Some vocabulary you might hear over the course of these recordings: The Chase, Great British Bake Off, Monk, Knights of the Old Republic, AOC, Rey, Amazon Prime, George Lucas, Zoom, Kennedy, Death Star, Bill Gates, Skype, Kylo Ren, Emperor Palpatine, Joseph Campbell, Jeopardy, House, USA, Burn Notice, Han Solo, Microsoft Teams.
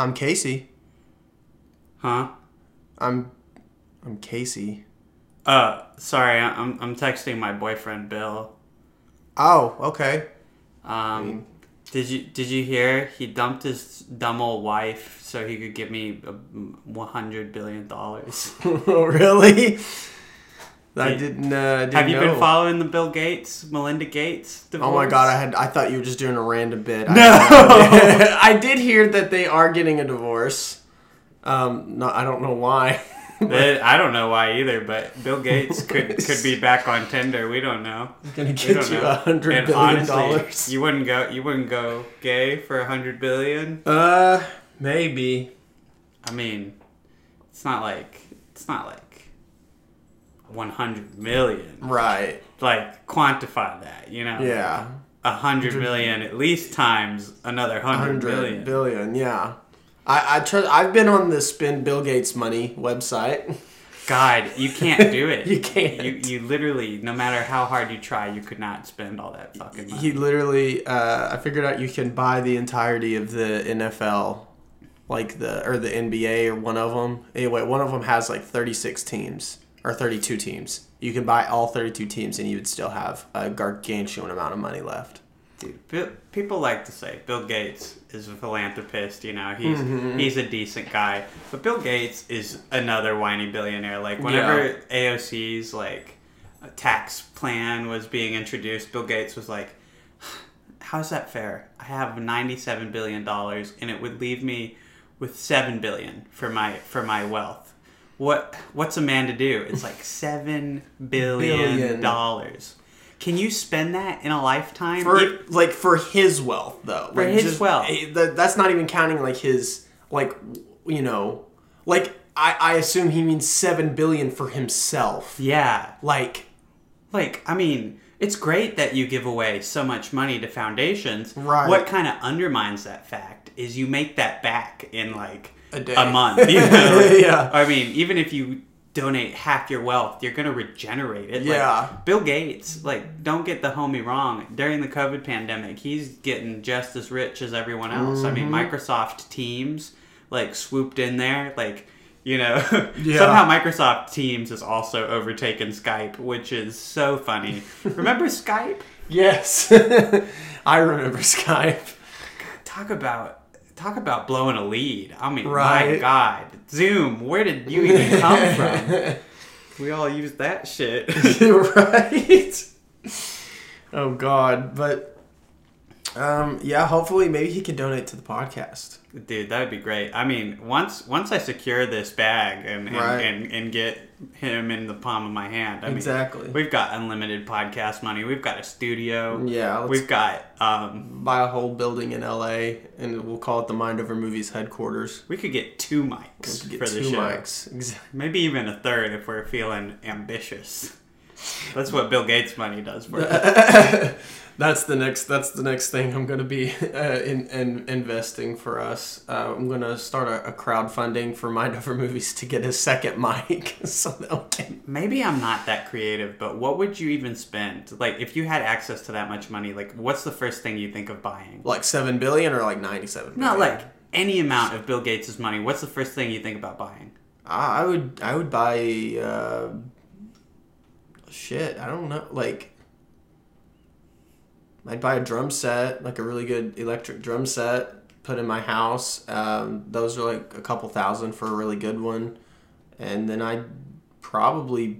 I'm Casey. Huh? I'm Casey. Sorry, I'm texting my boyfriend Bill. Oh, okay. I mean, did you hear? He dumped his dumb old wife so he could give me $100 billion. Really? I didn't. Have you been following the Bill Gates, Melinda Gates divorce? Oh my God! I thought you were just doing a random bit. No, I did hear that they are getting a divorce. No, I don't know why. I don't know why either, but Bill Gates could be back on Tinder. We don't know. I'm gonna get you $100 billion. You wouldn't go. You wouldn't go gay for $100 billion. Maybe. I mean, it's not like 100 million, right? Like quantify that, you know? Yeah, 100 million at least times another 100 billion. Yeah, I've been on the Spend Bill Gates Money website. God, you can't do it. You can't. You literally, no matter how hard you try, you could not spend all that fucking money. He literally, I figured out you can buy the entirety of the NFL, like the NBA or one of them. Anyway, one of them has like 36 teams. Or 32 teams. You could buy all 32 teams and you would still have a gargantuan amount of money left. Dude, people like to say Bill Gates is a philanthropist, you know, he's a decent guy. But Bill Gates is another whiny billionaire. Like, whenever AOC's, like, tax plan was being introduced, Bill Gates was like, how's that fair? I have $97 billion and it would leave me with $7 billion for my wealth. What's a man to do? It's like $7 billion. Can you spend that in a lifetime? For his wealth, though. For like his wealth. That's not even counting like his, like, you know, like I assume he means $7 billion for himself. Yeah. Like I mean, it's great that you give away so much money to foundations. Right. What kind of undermines that fact is you make that back in like a month, you know? Yeah. I mean, even if you donate half your wealth, you're going to regenerate it. Yeah. Like, Bill Gates, like, don't get the homie wrong. During the COVID pandemic, he's getting just as rich as everyone else. Mm-hmm. I mean, Microsoft Teams, like, swooped in there. Like, you know, somehow Microsoft Teams has also overtaken Skype, which is so funny. Remember Skype? Yes. I remember Skype. Talk about blowing a lead. I mean, right. My God. Zoom, where did you even come from? We all use that shit. Right? Oh, God. But, yeah, hopefully maybe he can donate to the podcast. Dude, that would be great. I mean, once I secure this bag and get him in the palm of my hand. I mean, we've got unlimited podcast money. We've got a studio. Yeah. We've got... buy a whole building in L.A. and we'll call it the Mind Over Movies headquarters. We could get two mics for the show. Two mics. Exactly. Maybe even a third if we're feeling ambitious. That's what Bill Gates' money does for us. That's the next thing I'm going to be investing for us. I'm going to start a crowdfunding for Mind Over Movies to get a second mic. So maybe I'm not that creative, but what would you even spend? Like, if you had access to that much money, like, what's the first thing you think of buying? Like $7 billion or like $97 billion? No, like any amount of Bill Gates' money. What's the first thing you think about buying? I would buy... shit, I don't know. Like... I'd buy a drum set, like a really good electric drum set, put in my house. Those are like a couple thousand for a really good one. And then I'd buy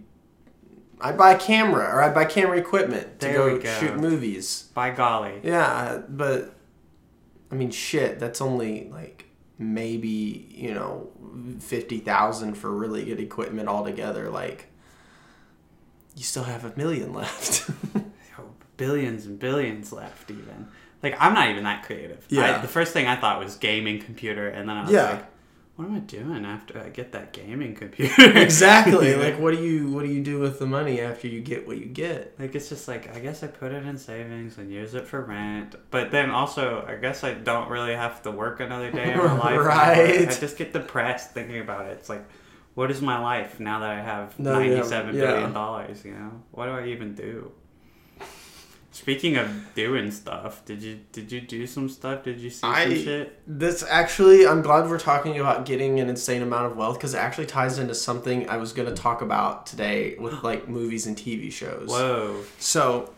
a camera or I'd buy camera equipment to go shoot movies. By golly. Yeah, but I mean, shit, that's only like maybe, you know, 50,000 for really good equipment altogether. Like, you still have $1 million left. Billions and billions left even. Like, I'm not even that creative. Yeah. The first thing I thought was gaming computer, and then I was like, what am I doing after I get that gaming computer? Exactly. Like, what do you do with the money after you get what you get? Like, it's just like, I guess I put it in savings and use it for rent. But then also, I guess I don't really have to work another day in my life. Right. I just get depressed thinking about it. It's like, what is my life now that I have $97 billion? You know? What do I even do? Speaking of doing stuff, did you do some stuff? Did you see some shit? This actually, I'm glad we're talking about getting an insane amount of wealth because it actually ties into something I was going to talk about today with like movies and TV shows. Whoa! So,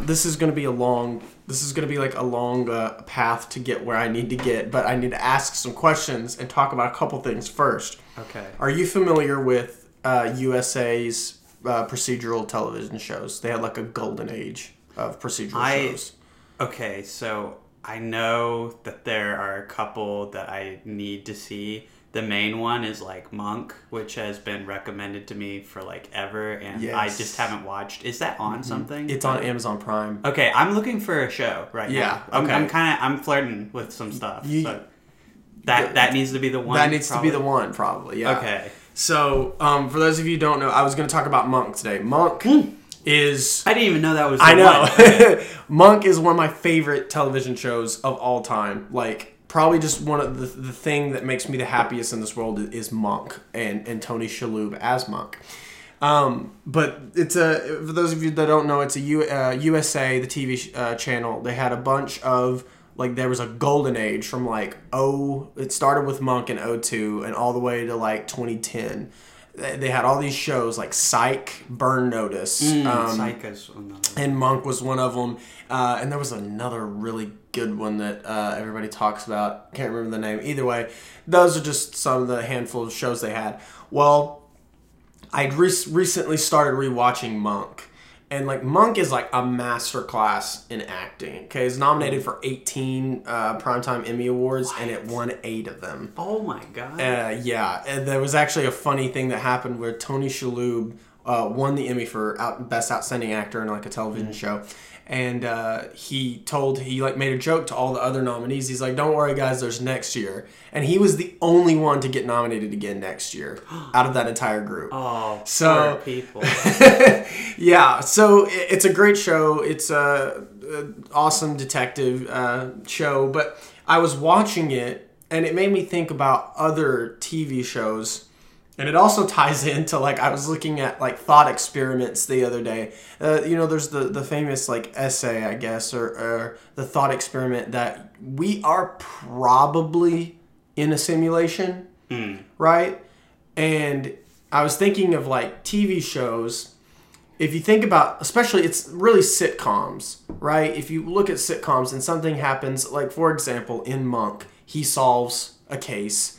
this is going to be like a long path to get where I need to get, but I need to ask some questions and talk about a couple things first. Okay. Are you familiar with USA's procedural television shows? They had like a golden age of procedural shows. Okay, so I know that there are a couple that I need to see. The main one is like Monk, which has been recommended to me for like ever, and yes. I just haven't watched. Is that on something? It's on Amazon Prime. Okay, I'm looking for a show right now. Okay. I'm flirting with some stuff. That needs to be the one. That needs probably. To be the one, probably. Yeah. Okay. So, for those of you who don't know, I was going to talk about Monk today. Monk is... I didn't even know that was... I know. Okay. Monk is one of my favorite television shows of all time. Like, probably just one of the thing that makes me the happiest in this world is Monk and Tony Shalhoub as Monk. But it's for those of you that don't know, it's a USA, the TV channel. They had a bunch of... Like, there was a golden age from, like, it started with Monk in 2002 and all the way to, like, 2010. They had all these shows, like Psych, Burn Notice. Psych is another one. And Monk was one of them. And there was another really good one that everybody talks about. Can't remember the name. Either way, those are just some of the handful of shows they had. Well, I'd recently started rewatching Monk. And, like, Monk is, like, a masterclass in acting, okay? It's nominated for 18 Primetime Emmy Awards, and it won 8 of them. Oh, my God. Yeah. And there was actually a funny thing that happened where Tony Shalhoub won the Emmy for Best Outstanding Actor in, like, a television show. And he made a joke to all the other nominees. He's like, don't worry, guys, there's next year. And he was the only one to get nominated again next year out of that entire group. Oh, so, poor people. Yeah, so it's a great show. It's an awesome detective show. But I was watching it, and it made me think about other TV shows. And it also ties into, like, I was looking at, like, thought experiments the other day. You know, there's the famous, like, essay, I guess, or the thought experiment that we are probably in a simulation, right? And I was thinking of, like, TV shows. If you think about, especially, it's really sitcoms, right? If you look at sitcoms and something happens, like, for example, in Monk, he solves a case.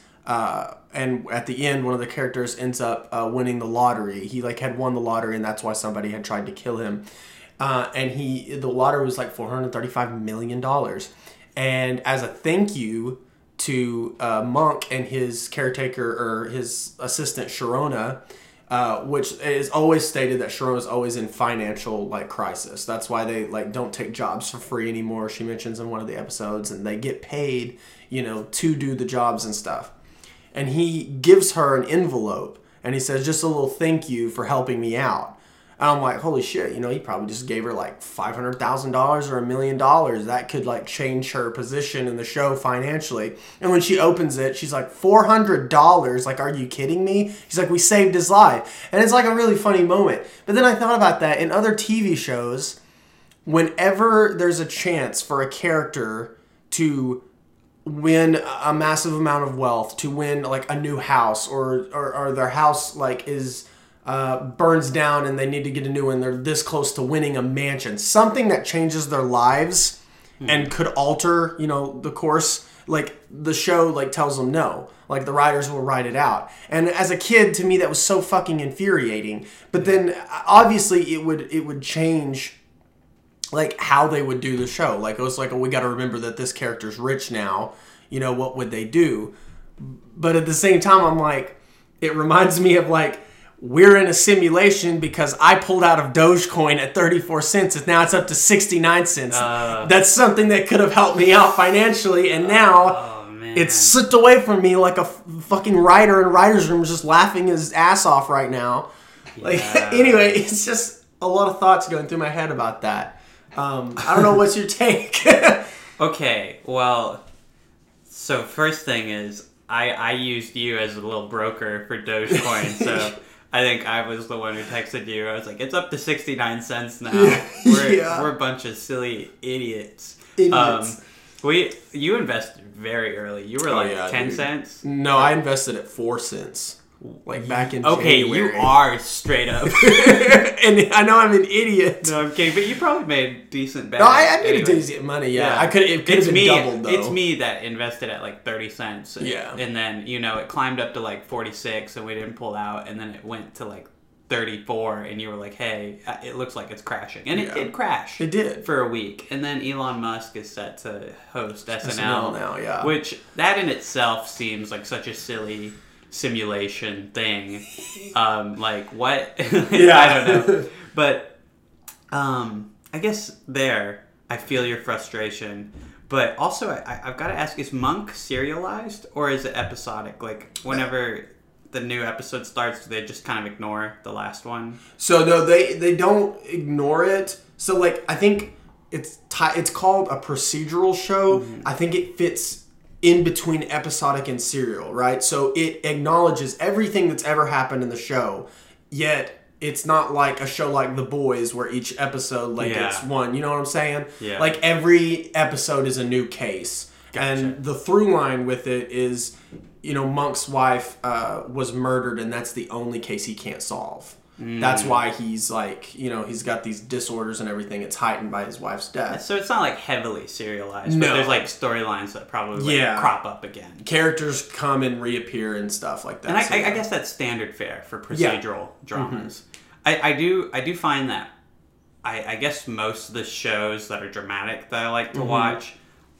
And at the end, one of the characters ends up winning the lottery. He, like, had won the lottery, and that's why somebody had tried to kill him. And the lottery was, like, $435 million. And as a thank you to Monk and his caretaker or his assistant, Sharona, which is always stated that Sharona is always in financial, like, crisis. That's why they, like, don't take jobs for free anymore, she mentions in one of the episodes. And they get paid, you know, to do the jobs and stuff. And he gives her an envelope, and he says, just a little thank you for helping me out. And I'm like, holy shit, you know, he probably just gave her, like, $500,000 or $1 million. That could, like, change her position in the show financially. And when she opens it, she's like, $400? Like, are you kidding me? She's like, we saved his life. And it's, like, a really funny moment. But then I thought about that. In other TV shows, whenever there's a chance for a character to win a massive amount of wealth, to win, like, a new house, or their house, like, is burns down and they need to get a new one, they're this close to winning a mansion, something that changes their lives and could alter, you know, the course, like, the show, like, tells them no. Like, the writers will write it out. And as a kid, to me, that was so fucking infuriating. But then obviously it would change, like, how they would do the show. Like, it was like, oh, we got to remember that this character's rich now. You know, what would they do? But at the same time, I'm like, it reminds me of, like, we're in a simulation because I pulled out of Dogecoin at 34 cents and now it's up to 69 cents. That's something that could have helped me out financially, and now it's slipped away from me like a fucking writer in writer's room just laughing his ass off right now. Yeah. Like, anyway, it's just a lot of thoughts going through my head about that. I don't know, what's your take? Okay, well, so first thing is, I used you as a little broker for Dogecoin, so I think I was the one who texted you. I was like, it's up to 69 cents now. Yeah. We're a bunch of silly idiots. You invested very early. You were 10 cents? No, I invested at 4 cents. Like back in January. You are straight up. And I know I'm an idiot. No, I'm kidding. But you probably made decent bets. No, I made decent money, yeah. It could have been doubled, though. It's me that invested at 30 cents. And then, it climbed up to 46 and we didn't pull out. And then it went to 34 and you were like, hey, it looks like it's crashing. And it did crash. It did. For a week. And then Elon Musk is set to host SNL now, yeah. Which, that in itself seems like such a silly simulation thing. What? Yeah. I don't know. But I guess I feel your frustration. But also, I've got to ask, is Monk serialized or is it episodic? Whenever the new episode starts, do they just kind of ignore the last one? So, no, they don't ignore it. So, I think it's called a procedural show. Mm-hmm. I think it fits in between episodic and serial, right? So it acknowledges everything that's ever happened in the show, yet it's not like a show like The Boys where each episode, it's one. You know what I'm saying? Yeah. Every episode is a new case. Gotcha. And the through line with it is, Monk's wife was murdered, and that's the only case he can't solve. Mm. That's why he's he's got these disorders and everything. It's heightened by his wife's death. So it's not heavily serialized. No. But there's storylines that probably crop up again. Characters come and reappear and stuff like that. And I guess that's standard fare for procedural dramas. Mm-hmm. I do find that I guess most of the shows that are dramatic that I like to watch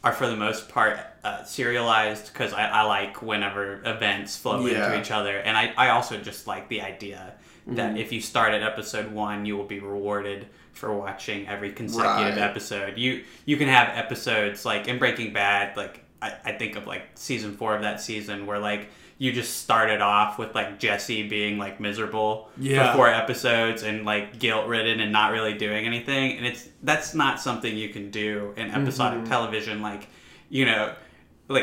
are for the most part serialized because I like whenever events flow into each other. And I also just like the idea that if you start at episode 1, you will be rewarded for watching every consecutive episode. You can have episodes in Breaking Bad, I think of season 4 of that season where you just started off with Jesse being miserable for 4 episodes and guilt ridden and not really doing anything, and that's not something you can do in episodic television.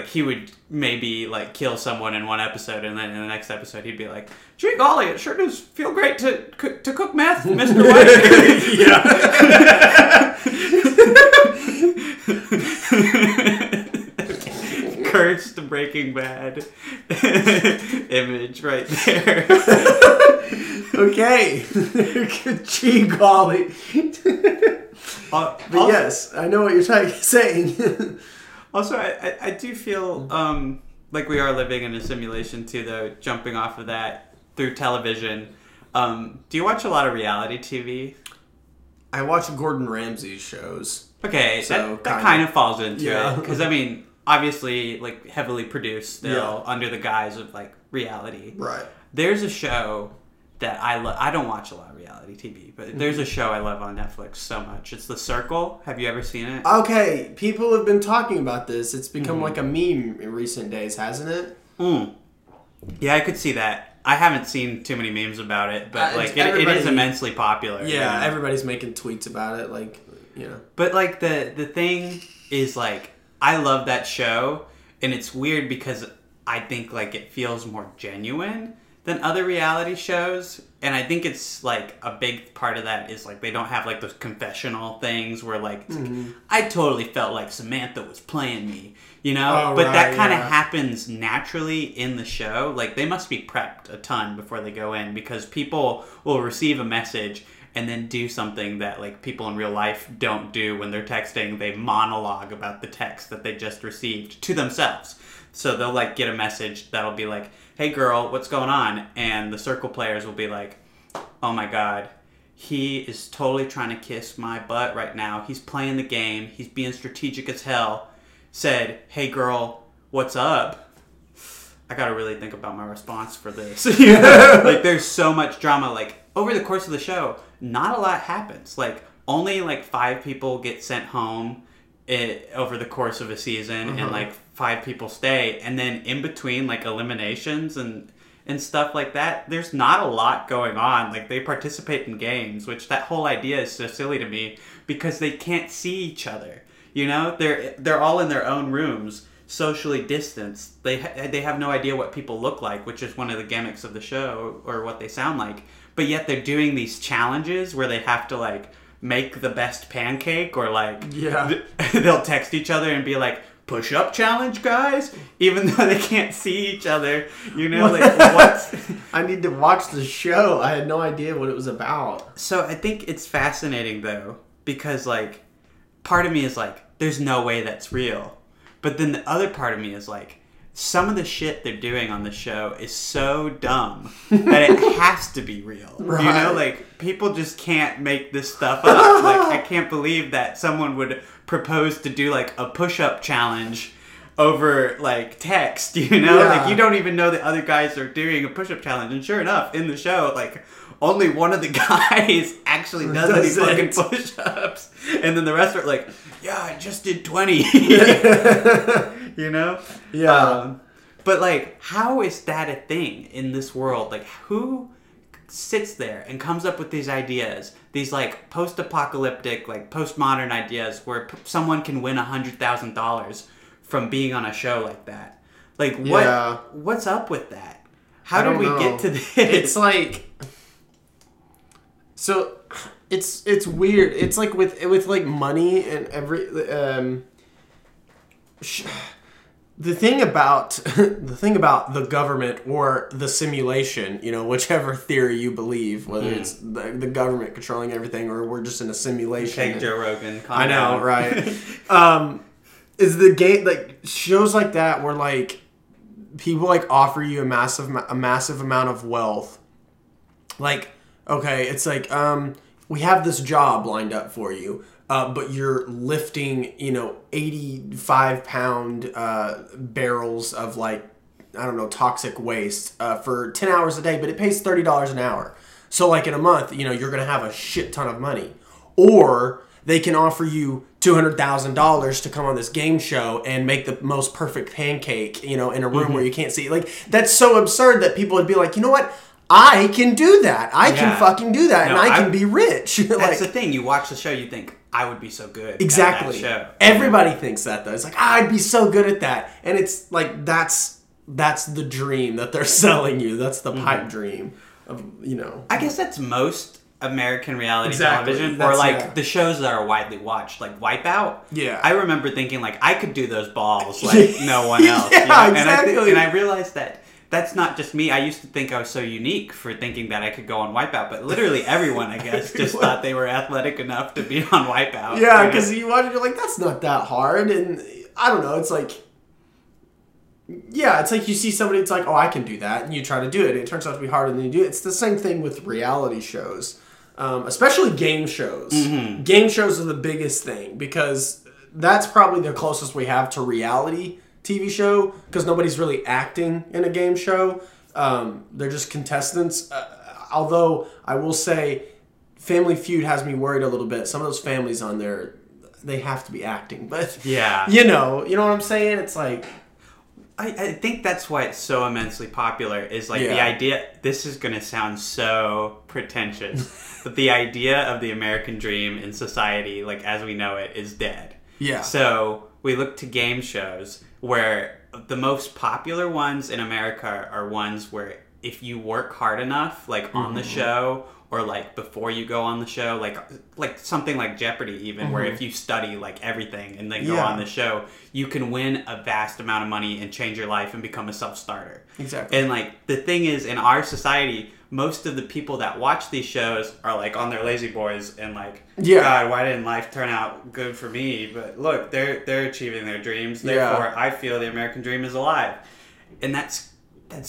He would maybe kill someone in one episode, and then in the next episode he'd be like, "Gee golly, it sure does feel great to cook meth, Mr. White." Yeah. Cursed Breaking Bad image right there. Okay. Gee golly. But yes, I know what you're saying. Also, I do feel we are living in a simulation, too, though, jumping off of that through television. Do you watch a lot of reality TV? I watch Gordon Ramsay's shows. Okay, so that kind of falls into it. Because, obviously, heavily produced still under the guise of, reality. Right. There's a show that I love. I don't watch a lot of reality TV, but there's a show I love on Netflix so much. It's The Circle. Have you ever seen it? Okay, people have been talking about this. It's become a meme in recent days, hasn't it? Mm. Yeah, I could see that. I haven't seen too many memes about it, but it is immensely popular. Yeah, everybody's making tweets about it. But the thing is I love that show, and it's weird because I think it feels more genuine than other reality shows, and I think it's a big part of that is they don't have those confessional things where I totally felt like Samantha was playing me, but that kind of happens naturally in the show. They must be prepped a ton before they go in, because people will receive a message and then do something that people in real life don't do when they're texting. They monologue about the text that they just received to themselves. So they'll get a message that'll be "Hey girl, what's going on?" And the circle players will be like, "Oh my god, he is totally trying to kiss my butt right now. He's playing the game. He's being strategic as hell. Said, hey girl, what's up? I gotta really think about my response for this." There's so much drama. Over the course of the show, not a lot happens. Only 5 people get sent home over the course of a season, and 5 people stay, and then in between eliminations and stuff like that, there's not a lot going on. They participate in games, which that whole idea is so silly to me because they can't see each other. They're all in their own rooms, socially distanced. They have no idea what people look like, which is one of the gimmicks of the show, or what they sound like. But yet they're doing these challenges where they have to, like, make the best pancake, or, like, they'll text each other and be like, push-up challenge, guys, even though they can't see each other. You know, like, what? I need to watch the show. I had no idea what it was about. So I think it's fascinating, though, because, like, part of me is like, there's no way that's real. But then the other part of me is like, some of the shit they're doing on the show is so dumb that it has to be real. Right. You know, like, people just can't make this stuff up. Like, I can't believe that someone would propose to do, like, a push-up challenge over, like, text, you know? Yeah. Like, you don't even know the other guys are doing a push-up challenge. And sure enough, in the show, like, only one of the guys actually does any fucking push-ups. And then the rest are like, yeah, I just did 20. You know? Yeah. But, like, how is that a thing in this world? Like, who sits there and comes up with these ideas, these, like, post-apocalyptic, like, postmodern ideas where someone can win $100,000 from being on a show like that? Like, what's up with that? How did we get to this? It's like... So, it's weird. It's like with like money and every the thing about the government or the simulation, you know, whichever theory you believe, whether it's the government controlling everything or we're just in a simulation. Take Joe Rogan. I know, right? Is the game, like, shows like that where, like, people, like, offer you a massive amount of wealth, like. Okay, it's like, we have this job lined up for you, but you're lifting, you know, 85-pound barrels of, like, I don't know, toxic waste for 10 hours a day, but it pays $30 an hour. So, like, in a month, you know, you're going to have a shit ton of money. Or they can offer you $200,000 to come on this game show and make the most perfect pancake, you know, in a room where you can't see. Like, that's so absurd that people would be like, you know what? I can do that. I can fucking do that, and I can be rich. That's like, the thing. You watch the show, you think, I would be so good at that show. Everybody thinks that, though. It's like, I'd be so good at that. And it's like, that's the dream that they're selling you. That's the pipe dream of, you know. I guess that's most American reality television, or like the shows that are widely watched, like Wipeout. Yeah. I remember thinking, like, I could do those balls like no one else. Yeah, you know? Exactly. And I realized that. That's not just me. I used to think I was so unique for thinking that I could go on Wipeout, but literally everyone, I guess, just thought they were athletic enough to be on Wipeout. Yeah, because you watch it, you're like, that's not that hard, and I don't know, it's like, yeah, it's like you see somebody, it's like, oh, I can do that, and you try to do it, and it turns out to be harder than you do it. It's the same thing with reality shows, especially game shows. Mm-hmm. Game shows are the biggest thing, because that's probably the closest we have to reality TV show, because nobody's really acting in a game show. They're just contestants. Although I will say Family Feud has me worried a little bit. Some of those families on there, they have to be acting, but yeah, you know what I'm saying? It's like, I think that's why it's so immensely popular, is like the idea, this is going to sound so pretentious, but the idea of the American dream in society, like as we know it, is dead. Yeah. So we look to game shows where the most popular ones in America are ones where if you work hard enough, like on the show or like before you go on the show, like something like Jeopardy even, where if you study like everything and then go on the show, you can win a vast amount of money and change your life and become a self-starter. Exactly. And like the thing is, in our society, most of the people that watch these shows are like on their lazy boys and like, God, why didn't life turn out good for me? But look, they're achieving their dreams. Therefore, I feel the American dream is alive. And that's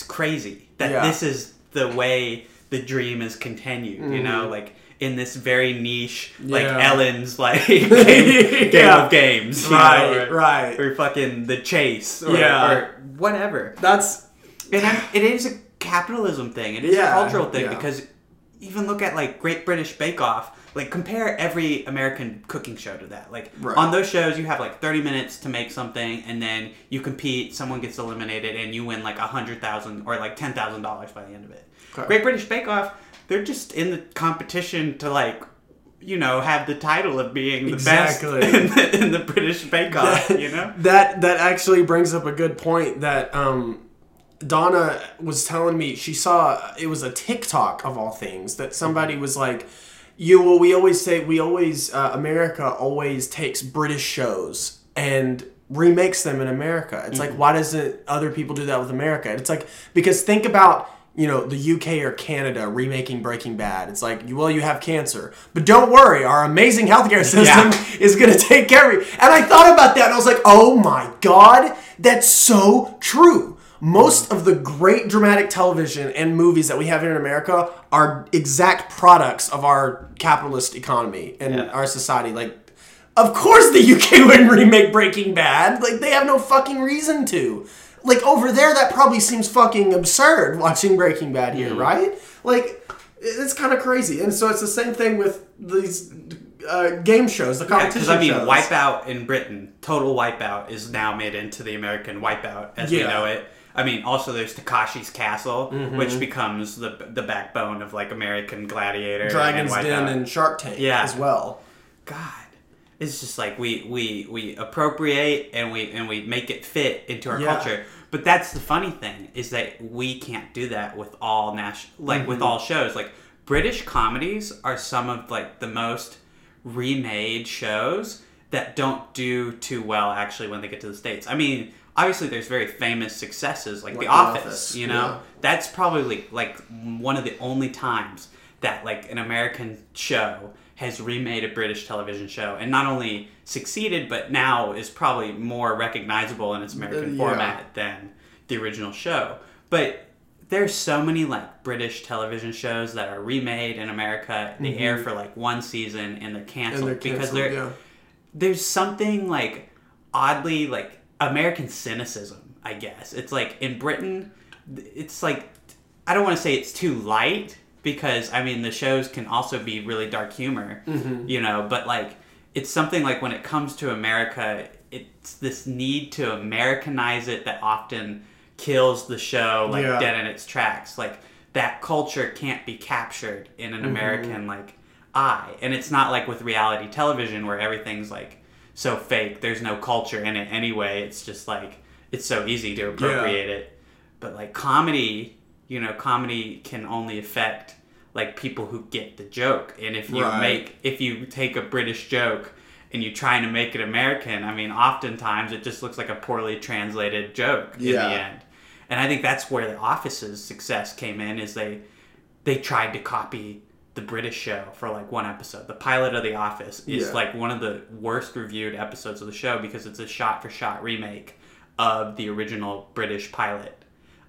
crazy that this is the way the dream is continued, you know, like in this very niche, like Ellen's like game of games. Right, you know, right. Or fucking The Chase or whatever. It is a capitalism thing. It is a cultural thing because even look at like Great British Bake Off. Like compare every American cooking show to that. Like on those shows, you have like 30 minutes to make something, and then you compete. Someone gets eliminated, and you win like $100,000 or like $10,000 by the end of it. Okay. Great British Bake Off. They're just in the competition to like you know, have the title of being the best in the British Bake Off, you know? That actually brings up a good point that Donna was telling me. She saw, it was a TikTok of all things, that somebody was like, America always takes British shows and remakes them in America. It's like, why doesn't other people do that with America? It's like, because think about, you know, the UK or Canada remaking Breaking Bad. It's like, well, you have cancer, but don't worry, our amazing healthcare system is going to take care of you. And I thought about that and I was like, oh my God, that's so true. Most of the great dramatic television and movies that we have here in America are exact products of our capitalist economy and our society. Like, of course the UK wouldn't remake Breaking Bad. Like, they have no fucking reason to. Like, over there, that probably seems fucking absurd, watching Breaking Bad here, right? Like, it's kind of crazy. And so it's the same thing with these game shows, the competition shows. Wipeout in Britain, Total Wipeout, is now made into the American Wipeout as we know it. I mean, also there's Takashi's Castle, which becomes the backbone of, like, American Gladiator. Dragon's Den and Shark Tank as well. God. It's just like we appropriate and we make it fit into our culture. But that's the funny thing, is that we can't do that with all with all shows. Like, British comedies are some of, like, the most remade shows that don't do too well, actually, when they get to the States. I mean, obviously, there's very famous successes, like The Office, you know? Yeah. That's probably, like, one of the only times that, like, an American show has remade a British television show and not only succeeded, but now is probably more recognizable in its American format than the original show. But there's so many, like, British television shows that are remade in America. They air for, like, one season and they're canceled because there's something, like, oddly, like, American cynicism, I guess. It's like, in Britain, it's like, I don't want to say it's too light, because, I mean, the shows can also be really dark humor, you know, but, like, it's something like when it comes to America, it's this need to Americanize it that often kills the show, like, dead in its tracks. Like, that culture can't be captured in an American, like, eye. And it's not like with reality television where everything's, like, so fake, there's no culture in it anyway, it's just like, it's so easy to appropriate it. But, like, comedy can only affect, like, people who get the joke. And if you take a British joke and you try to make it American, I mean, oftentimes it just looks like a poorly translated joke in the end. And I think that's where The Office's success came in, is they tried to copy the British show for, like, one episode. The pilot of The Office is like one of the worst reviewed episodes of the show because it's a shot for shot remake of the original British pilot.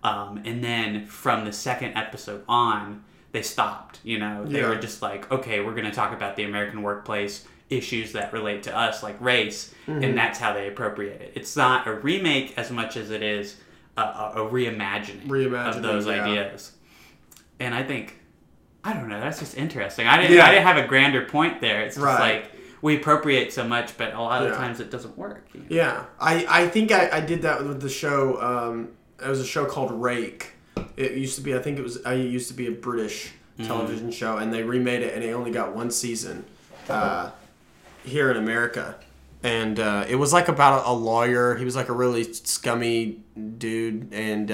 And then from the second episode on, they stopped, you know, they were just like, okay, we're going to talk about the American workplace issues that relate to us, like race. And that's how they appropriate it. It's not a remake as much as it is a reimagining of those ideas. And I think, I don't know. That's just interesting. I didn't have a grander point there. It's just like, we appropriate so much, but a lot of times it doesn't work. You know? Yeah. I think I did that with the show. It was a show called Rake. It used to be, a British television show, and they remade it, and it only got one season here in America. And it was, like, about a lawyer. He was, like, a really scummy dude, and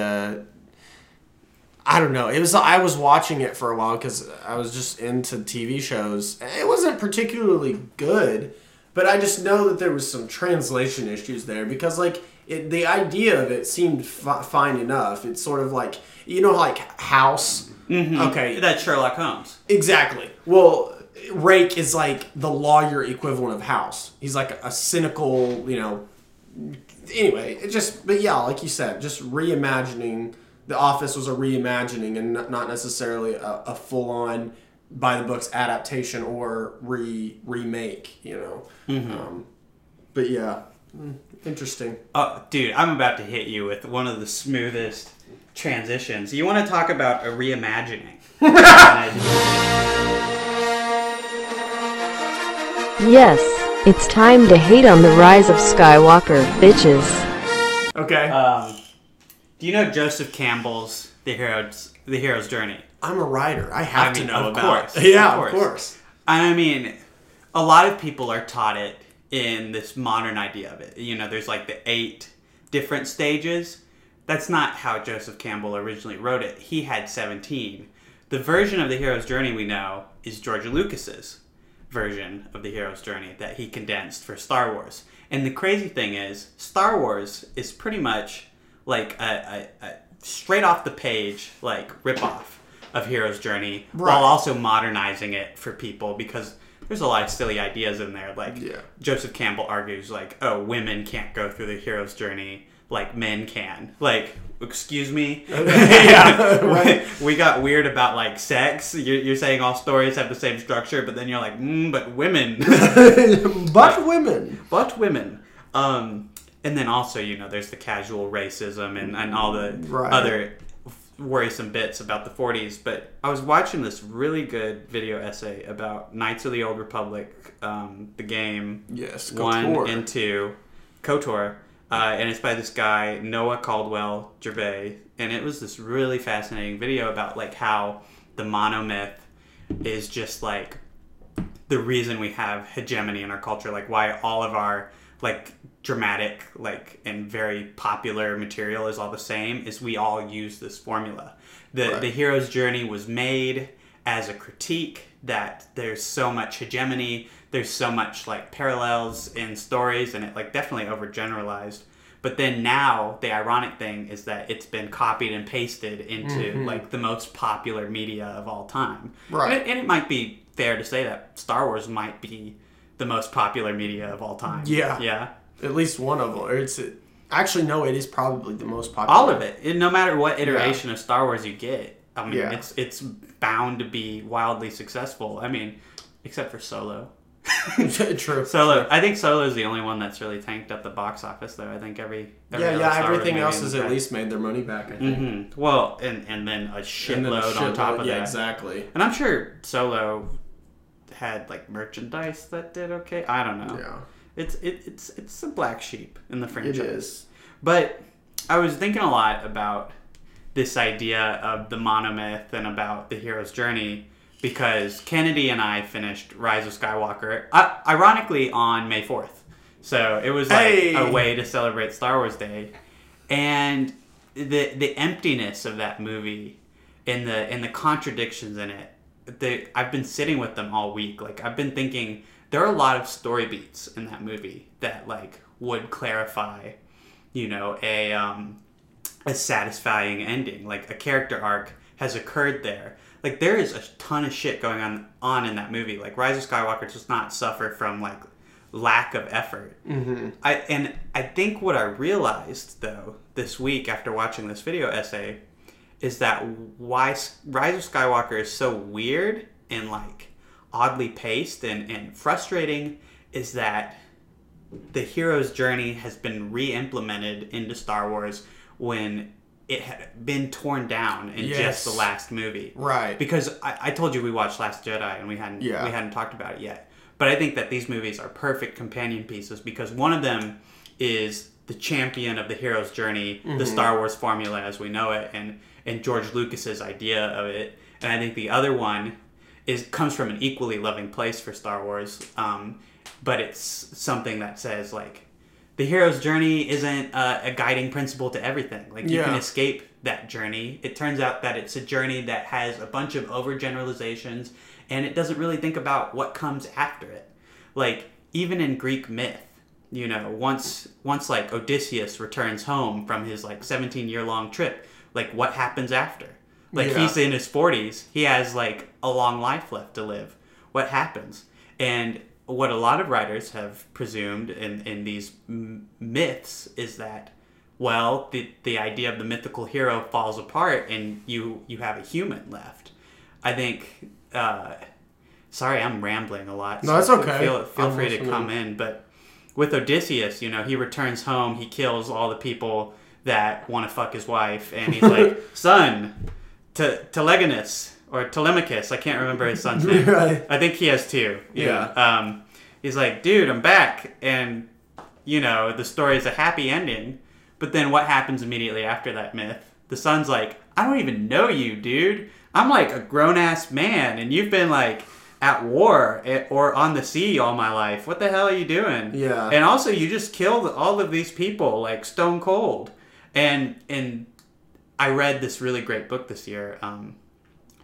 I don't know. It was, I was watching it for a while because I was just into TV shows. It wasn't particularly good, but I just know that there was some translation issues there because, like, the idea of it seemed fine enough. It's sort of like, you know, like House. Okay, that's Sherlock Holmes. Exactly. Well, Rake is, like, the lawyer equivalent of House. He's, like, a cynical, you know. Anyway, it just, but yeah, like you said, just reimagining. The Office was a reimagining and not necessarily a full-on by-the-books adaptation or remake, you know. But yeah, interesting. Oh, dude, I'm about to hit you with one of the smoothest transitions. You want to talk about a reimagining? Yes, it's time to hate on the Rise of Skywalker, bitches. Okay. Do you know Joseph Campbell's The Hero's Journey? I'm a writer. I have to know about it. Yeah, of course. I mean, a lot of people are taught it in this modern idea of it. You know, there's like the 8 different stages. That's not how Joseph Campbell originally wrote it. He had 17. The version of the hero's journey we know is George Lucas's version of the hero's journey that he condensed for Star Wars. And the crazy thing is, Star Wars is pretty much like a straight off the page, like, ripoff of Hero's Journey, right, while also modernizing it for people, because there's a lot of silly ideas in there. Like, yeah, Joseph Campbell argues, like, oh, women can't go through the hero's journey like men can. Like, excuse me? Yeah, right. We got weird about, like, sex. You're saying all stories have the same structure, but then you're like, but women. But women. And then also, you know, there's the casual racism and all the other worrisome bits about the 40s. But I was watching this really good video essay about Knights of the Old Republic, the game, yes, KOTOR. 1 and 2, KOTOR. And it's by this guy, Noah Caldwell Gervais. And it was this really fascinating video about, like, how the monomyth is just, like, the reason we have hegemony in our culture. Like, why all of our, like, dramatic, like, and very popular material is all the same, is we all use this formula. The hero's journey was made as a critique that there's so much hegemony, there's so much, like, parallels in stories, and it, like, definitely overgeneralized. But then now, the ironic thing is that it's been copied and pasted into, like, the most popular media of all time. Right. And it might be fair to say that Star Wars might be the most popular media of all time. Yeah. Yeah. At least one of them. It is probably the most popular. All of it. No matter what iteration of Star Wars you get, I mean, it's bound to be wildly successful. I mean, except for Solo. True. Solo. I think Solo is the only one that's really tanked up the box office, though. I think everything else has at least made their money back, I think. Mm-hmm. Well, and then a shitload on top of that. Yeah, exactly. And I'm sure Solo had, like, merchandise that did okay. I don't know. Yeah. It's a black sheep in the franchise. It is. But I was thinking a lot about this idea of the monomyth and about the hero's journey, because Kennedy and I finished Rise of Skywalker, ironically, on May 4th. So it was like a way to celebrate Star Wars Day. And the emptiness of that movie and the contradictions in it, I've been sitting with them all week. Like, I've been thinking, there are a lot of story beats in that movie that, like, would clarify, you know, a satisfying ending. Like, a character arc has occurred there. Like, there is a ton of shit going on in that movie. Like, Rise of Skywalker does not suffer from, like, lack of effort. Mm-hmm. I think what I realized, though, this week after watching this video essay, is that why Rise of Skywalker is so weird and, like, oddly paced and frustrating is that the hero's journey has been re-implemented into Star Wars when it had been torn down in just the last movie. Right. Because I told you we watched Last Jedi and we hadn't talked about it yet. But I think that these movies are perfect companion pieces, because one of them is the champion of the hero's journey, the Star Wars formula as we know it, and George Lucas's idea of it. And I think the other one comes from an equally loving place for Star Wars, but it's something that says, like, the hero's journey isn't a guiding principle to everything. Like, you can escape that journey. It turns out that it's a journey that has a bunch of overgeneralizations, and it doesn't really think about what comes after it. Like, even in Greek myth, you know, once like Odysseus returns home from his, like, 17-year-long trip, like, what happens after? Like, he's in his 40s. He has, like, a long life left to live. What happens? And what a lot of writers have presumed in these myths is that, well, the idea of the mythical hero falls apart and you have a human left. I think... sorry, I'm rambling a lot. No, that's okay. Feel free to come in. But with Odysseus, you know, he returns home. He kills all the people that want to fuck his wife. And he's like, son... Telegonus or Telemachus, I can't remember his son's name. Right. I think he has 2. Yeah. He's like, dude, I'm back, and you know the story is a happy ending. But then what happens immediately after that myth? The son's like, I don't even know you, dude. I'm like a grown ass man, and you've been like at war or on the sea all my life. What the hell are you doing? Yeah. And also, you just killed all of these people, like, stone cold. And I read this really great book this year,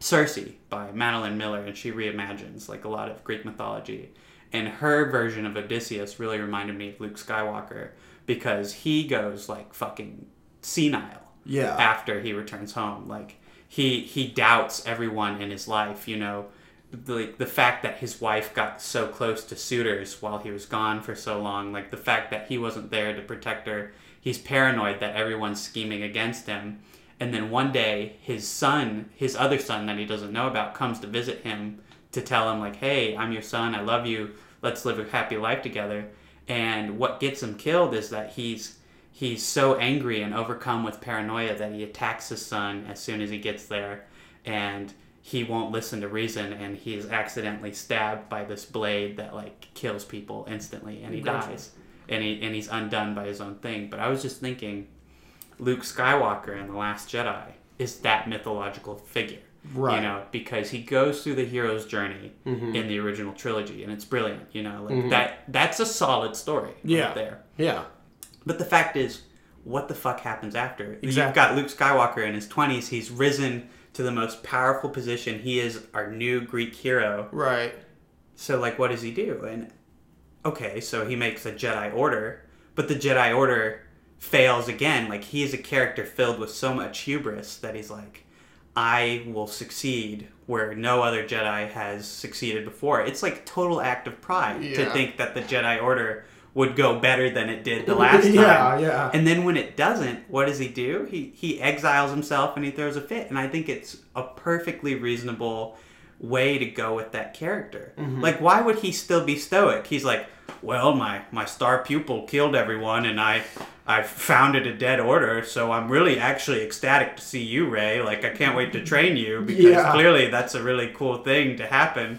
Circe by Madeline Miller, and she reimagines, like, a lot of Greek mythology. And her version of Odysseus really reminded me of Luke Skywalker, because he goes, like, fucking senile. Yeah. After he returns home. Like, he doubts everyone in his life, you know. Like, the fact that his wife got so close to suitors while he was gone for so long. Like, the fact that he wasn't there to protect her. He's paranoid that everyone's scheming against him. And then one day, his son, his other son that he doesn't know about, comes to visit him to tell him, like, hey, I'm your son, I love you, let's live a happy life together. And what gets him killed is that he's so angry and overcome with paranoia that he attacks his son as soon as he gets there, and he won't listen to reason, and he is accidentally stabbed by this blade that, like, kills people instantly, and he dies, and he's undone by his own thing. But I was just thinking, Luke Skywalker in The Last Jedi is that mythological figure. Right. You know, because he goes through the hero's journey mm-hmm. in the original trilogy, and it's brilliant, you know, like mm-hmm. that's a solid story yeah. right there. Yeah. But the fact is, what the fuck happens after? Exactly. You've got Luke Skywalker in his 20s, he's risen to the most powerful position, he is our new Greek hero. Right. So, like, what does he do? And, okay, so he makes a Jedi Order, but the Jedi Order fails again. Like, he is a character filled with so much hubris that he's like, I will succeed where no other Jedi has succeeded before. It's like total act of pride yeah. to think that the Jedi Order would go better than it did the last time. Yeah, yeah. And then when it doesn't, what does he do? He exiles himself and he throws a fit. And I think it's a perfectly reasonable way to go with that character. Mm-hmm. Like, why would he still be stoic? He's like, well, my star pupil killed everyone, and I founded a dead order, so I'm really actually ecstatic to see you, Rey. Like, I can't wait to train you, because yeah. clearly that's a really cool thing to happen.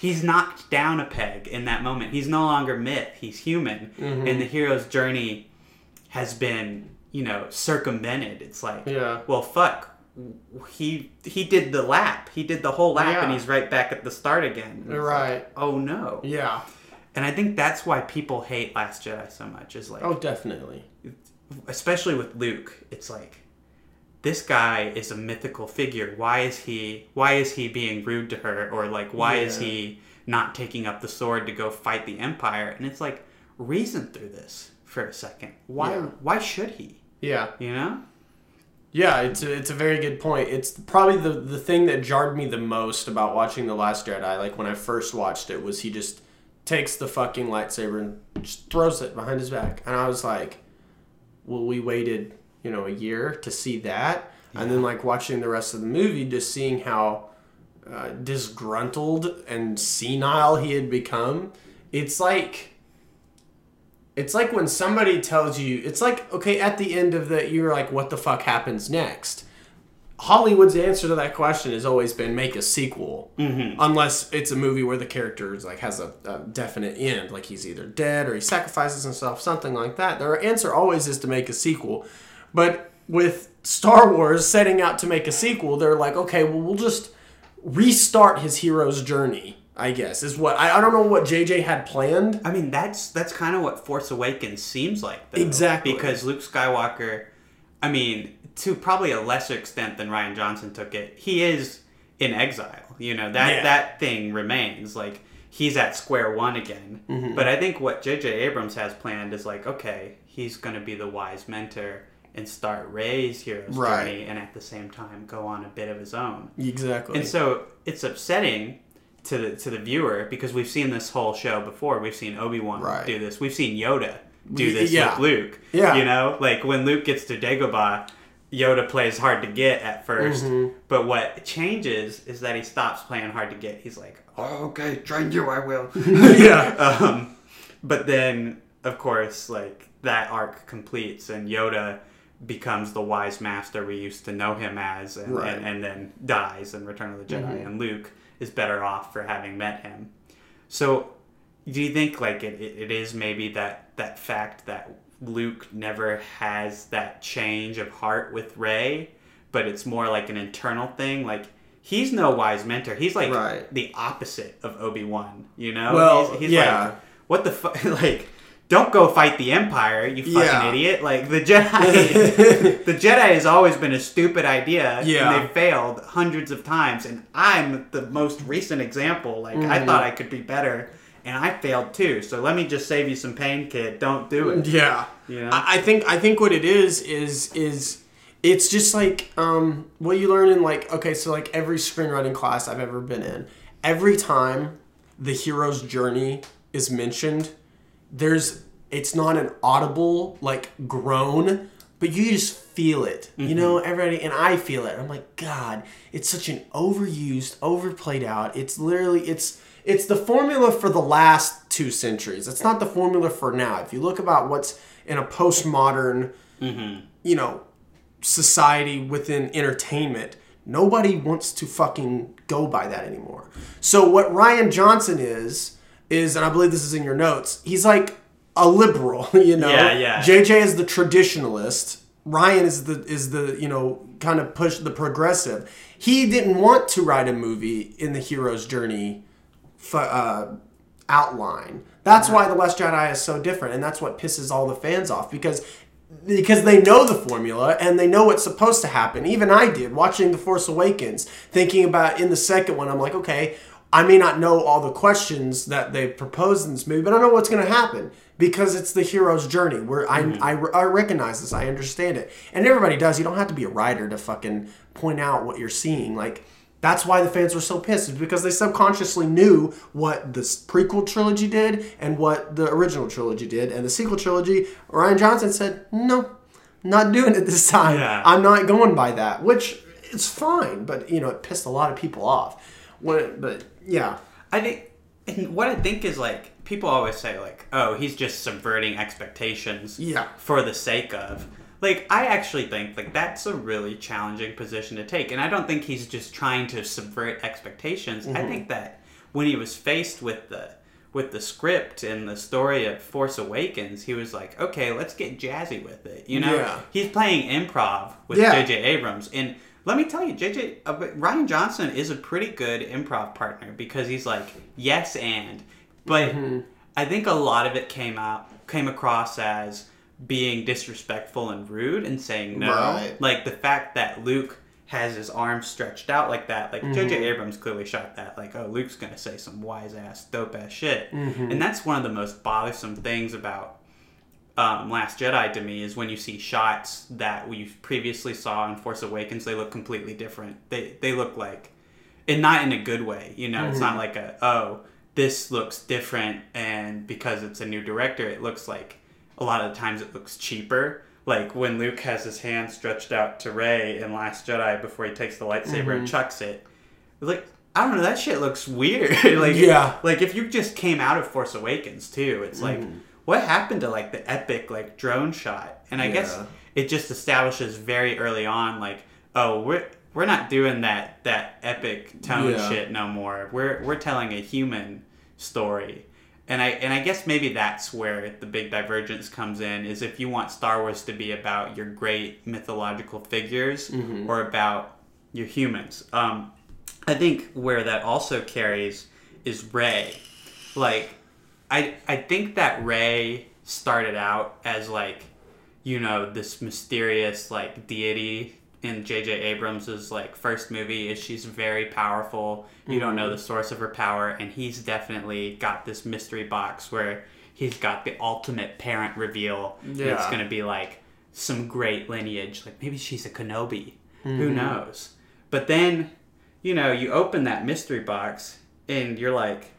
He's knocked down a peg in that moment. He's no longer myth. He's human. Mm-hmm. And the hero's journey has been, you know, circumvented. It's like, yeah. well, fuck. He did the lap. He did the whole lap, yeah. and he's right back at the start again. Right. Like, oh, no. Yeah. And I think that's why people hate Last Jedi so much. Is like, oh, definitely. Especially with Luke, it's like, this guy is a mythical figure. Why is he being rude to her? Or, like, why yeah. is he not taking up the sword to go fight the Empire? And it's like, reason through this for a second. Why should he? Yeah. You know? Yeah, it's a very good point. It's probably the thing that jarred me the most about watching The Last Jedi, like, when I first watched it, was he just takes the fucking lightsaber and just throws it behind his back. And I was like, well, we waited, you know, a year to see that. Yeah. And then, like, watching the rest of the movie, just seeing how disgruntled and senile he had become. It's like when somebody tells you, it's like, okay, at the end of that, you're like, what the fuck happens next? Hollywood's answer to that question has always been, make a sequel. Mm-hmm. Unless it's a movie where the character is, like, has a definite end. Like, he's either dead or he sacrifices himself, something like that. Their answer always is to make a sequel. But with Star Wars setting out to make a sequel, they're like, okay, well, we'll just restart his hero's journey, I guess, is what... I don't know what JJ had planned. I mean, that's kind of what Force Awakens seems like, though. Exactly. Because Luke Skywalker, I mean, to probably a lesser extent than Rian Johnson took it, he is in exile. You know, that thing remains. Like, he's at square one again. Mm-hmm. But I think what JJ Abrams has planned is, like, okay, he's going to be the wise mentor and start Rey's hero's right. journey, and at the same time go on a bit of his own. Exactly. And so it's upsetting to the viewer, because we've seen this whole show before. We've seen Obi-Wan right. do this. We've seen Yoda do this yeah. with Luke. Yeah. You know, like, when Luke gets to Dagobah, Yoda plays hard to get at first, mm-hmm. but what changes is that he stops playing hard to get. He's like, oh, okay, train you, I will. yeah. But then, of course, like, that arc completes, and Yoda becomes the wise master we used to know him as, and, right. and then dies in Return of the Jedi, mm-hmm. and Luke is better off for having met him. So, do you think, like, it is maybe that fact that Luke never has that change of heart with Rey, but it's more like an internal thing? Like, he's no wise mentor. He's like the opposite of Obi-Wan, you know? Well, he's like, what the fuck? Like, don't go fight the Empire, you fucking idiot. Like, the Jedi, the Jedi has always been a stupid idea, and they've failed hundreds of times, and I'm the most recent example. Like, I thought I could be better, and I failed too, so let me just save you some pain, kid. Don't do it. Yeah. You know? I think what it is it's just like, what you learn in, like, okay, so, like, every screenwriting class I've ever been in, every time the hero's journey is mentioned, it's not an audible, like, groan, but you just feel it, you know, everybody, and I feel it. I'm like, God, it's such an overused, overplayed out. It's literally, it's the formula for the last 2 centuries. It's not the formula for now. If you look about what's in a postmodern, you know, society within entertainment, nobody wants to fucking go by that anymore. So what Rian Johnson is, and I believe this is in your notes, he's like a liberal, you know? Yeah, yeah. JJ is the traditionalist. Rian is the you know, kind of push the progressive. He didn't want to write a movie in the hero's journey outline. That's why The Last Jedi is so different, and that's what pisses all the fans off, because they know the formula and they know what's supposed to happen. Even I did, watching The Force Awakens, thinking about in the second one, I'm like, okay, I may not know all the questions that they proposed in this movie, but I know what's going to happen because it's the hero's journey. Where I recognize this, I understand it, and everybody does. You don't have to be a writer to fucking point out what you're seeing. Like, that's why the fans were so pissed, is because they subconsciously knew what the prequel trilogy did and what the original trilogy did and the sequel trilogy. Rian Johnson said, "No, not doing it this time. Yeah. I'm not going by that," which is fine, but you know, it pissed a lot of people off. But yeah, I think, and what I think is, like, people always say, like, "Oh, he's just subverting expectations for the sake of." Like, I actually think, like, that's a really challenging position to take. And I don't think he's just trying to subvert expectations. I think that when he was faced with the script and the story of Force Awakens, he was like, okay, let's get jazzy with it. You know? Yeah. He's playing improv with JJ Abrams. And let me tell you, Rian Johnson is a pretty good improv partner, because he's like, yes and. But I think a lot of it came across as being disrespectful and rude and saying no. Right. Like, the fact that Luke has his arms stretched out like that, like, JJ Abrams clearly shot that, like, oh, Luke's gonna say some wise-ass, dope-ass shit. And that's one of the most bothersome things about Last Jedi to me, is when you see shots that we previously saw in Force Awakens, they look completely different. They look like, and not in a good way, you know? It's not like a, oh, this looks different, and because it's a new director, it looks like, a lot of the times it looks cheaper. Like when Luke has his hand stretched out to Rey in Last Jedi before he takes the lightsaber and chucks it. Like, I don't know, that shit looks weird. Like, like if you just came out of Force Awakens too, it's like, what happened to like the epic like drone shot? And I guess it just establishes very early on, like, oh, we're not doing that epic tone shit no more. We're telling a human story. And I guess maybe that's where the big divergence comes in, is if you want Star Wars to be about your great mythological figures or about your humans. I think where that also carries is Rey. Like, I think that Rey started out as, like, you know, this mysterious, like, deity in J.J. Abrams' like first movie, is she's very powerful. You don't know the source of her power, and he's definitely got this mystery box where he's got the ultimate parent reveal. Yeah. It's going to be like some great lineage. Like, maybe she's a Kenobi. Who knows? But then, you know, you open that mystery box and you're like,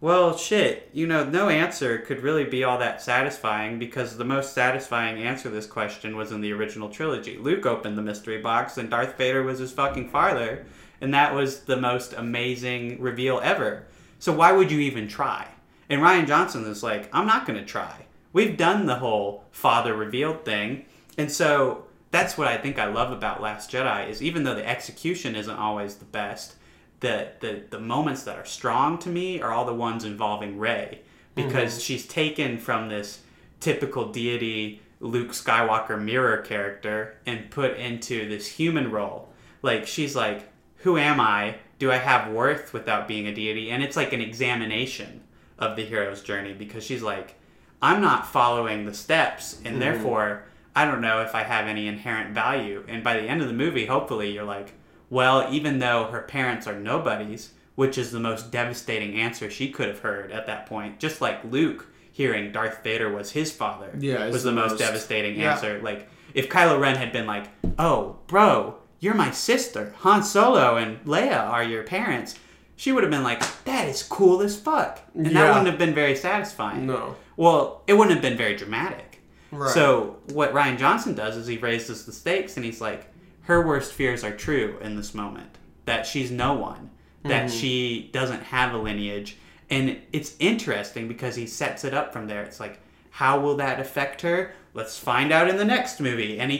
well, shit, you know, no answer could really be all that satisfying, because the most satisfying answer to this question was in the original trilogy. Luke opened the mystery box and Darth Vader was his fucking father, and that was the most amazing reveal ever. So why would you even try? And Rian Johnson is like, I'm not going to try. We've done the whole father revealed thing. And so that's what I think I love about Last Jedi, is even though the execution isn't always the best, the moments that are strong to me are all the ones involving Rey, because she's taken from this typical deity Luke Skywalker mirror character and put into this human role. Like, she's like, who am I? Do I have worth without being a deity? And it's like an examination of the hero's journey, because she's like, I'm not following the steps, and therefore, I don't know if I have any inherent value. And by the end of the movie, hopefully, you're like, well, even though her parents are nobodies, which is the most devastating answer she could have heard at that point, just like Luke hearing Darth Vader was his father was the most devastating answer. Like, if Kylo Ren had been like, oh, bro, you're my sister. Han Solo and Leia are your parents. She would have been like, that is cool as fuck. And that wouldn't have been very satisfying. No. Well, it wouldn't have been very dramatic. Right. So what Rian Johnson does is he raises the stakes, and he's like, her worst fears are true in this moment. That she's no one. That she doesn't have a lineage. And it's interesting because he sets it up from there. It's like, how will that affect her? Let's find out in the next movie. And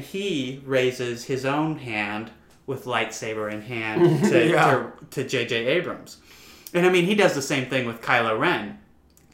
he raises his own hand with lightsaber in hand to JJ Abrams. And I mean, he does the same thing with Kylo Ren.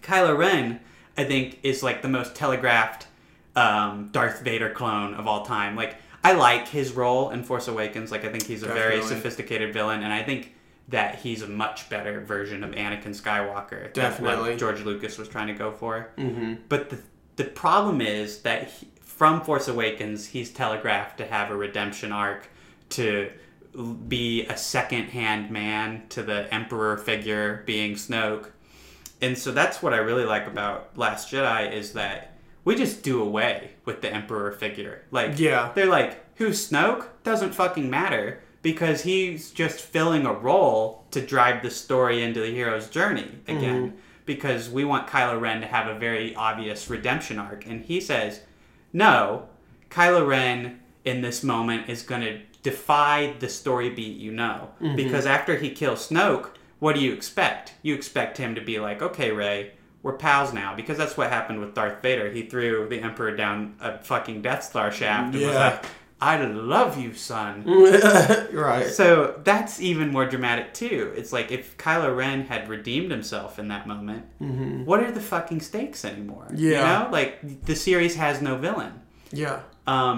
Kylo Ren, I think, is like the most telegraphed Darth Vader clone of all time. Like, I like his role in Force Awakens. Like, I think he's a very sophisticated villain, and I think that he's a much better version of Anakin Skywalker. Definitely. Like George Lucas was trying to go for. Mm-hmm. But the problem is that from Force Awakens, he's telegraphed to have a redemption arc, to be a second-hand man to the Emperor figure being Snoke. And so that's what I really like about Last Jedi, is that we just do away with the Emperor figure. Like, they're like, who's Snoke? Doesn't fucking matter, because he's just filling a role to drive the story into the hero's journey again. Mm-hmm. Because we want Kylo Ren to have a very obvious redemption arc. And he says, no, Kylo Ren in this moment is going to defy the story beat, Mm-hmm. Because after he kills Snoke, what do you expect? You expect him to be like, okay, Rey, we're pals now. Because that's what happened with Darth Vader. He threw the Emperor down a fucking Death Star shaft and was like, I love you, son. Right. So that's even more dramatic, too. It's like, if Kylo Ren had redeemed himself in that moment, what are the fucking stakes anymore? Yeah. You know? Like, the series has no villain. Yeah.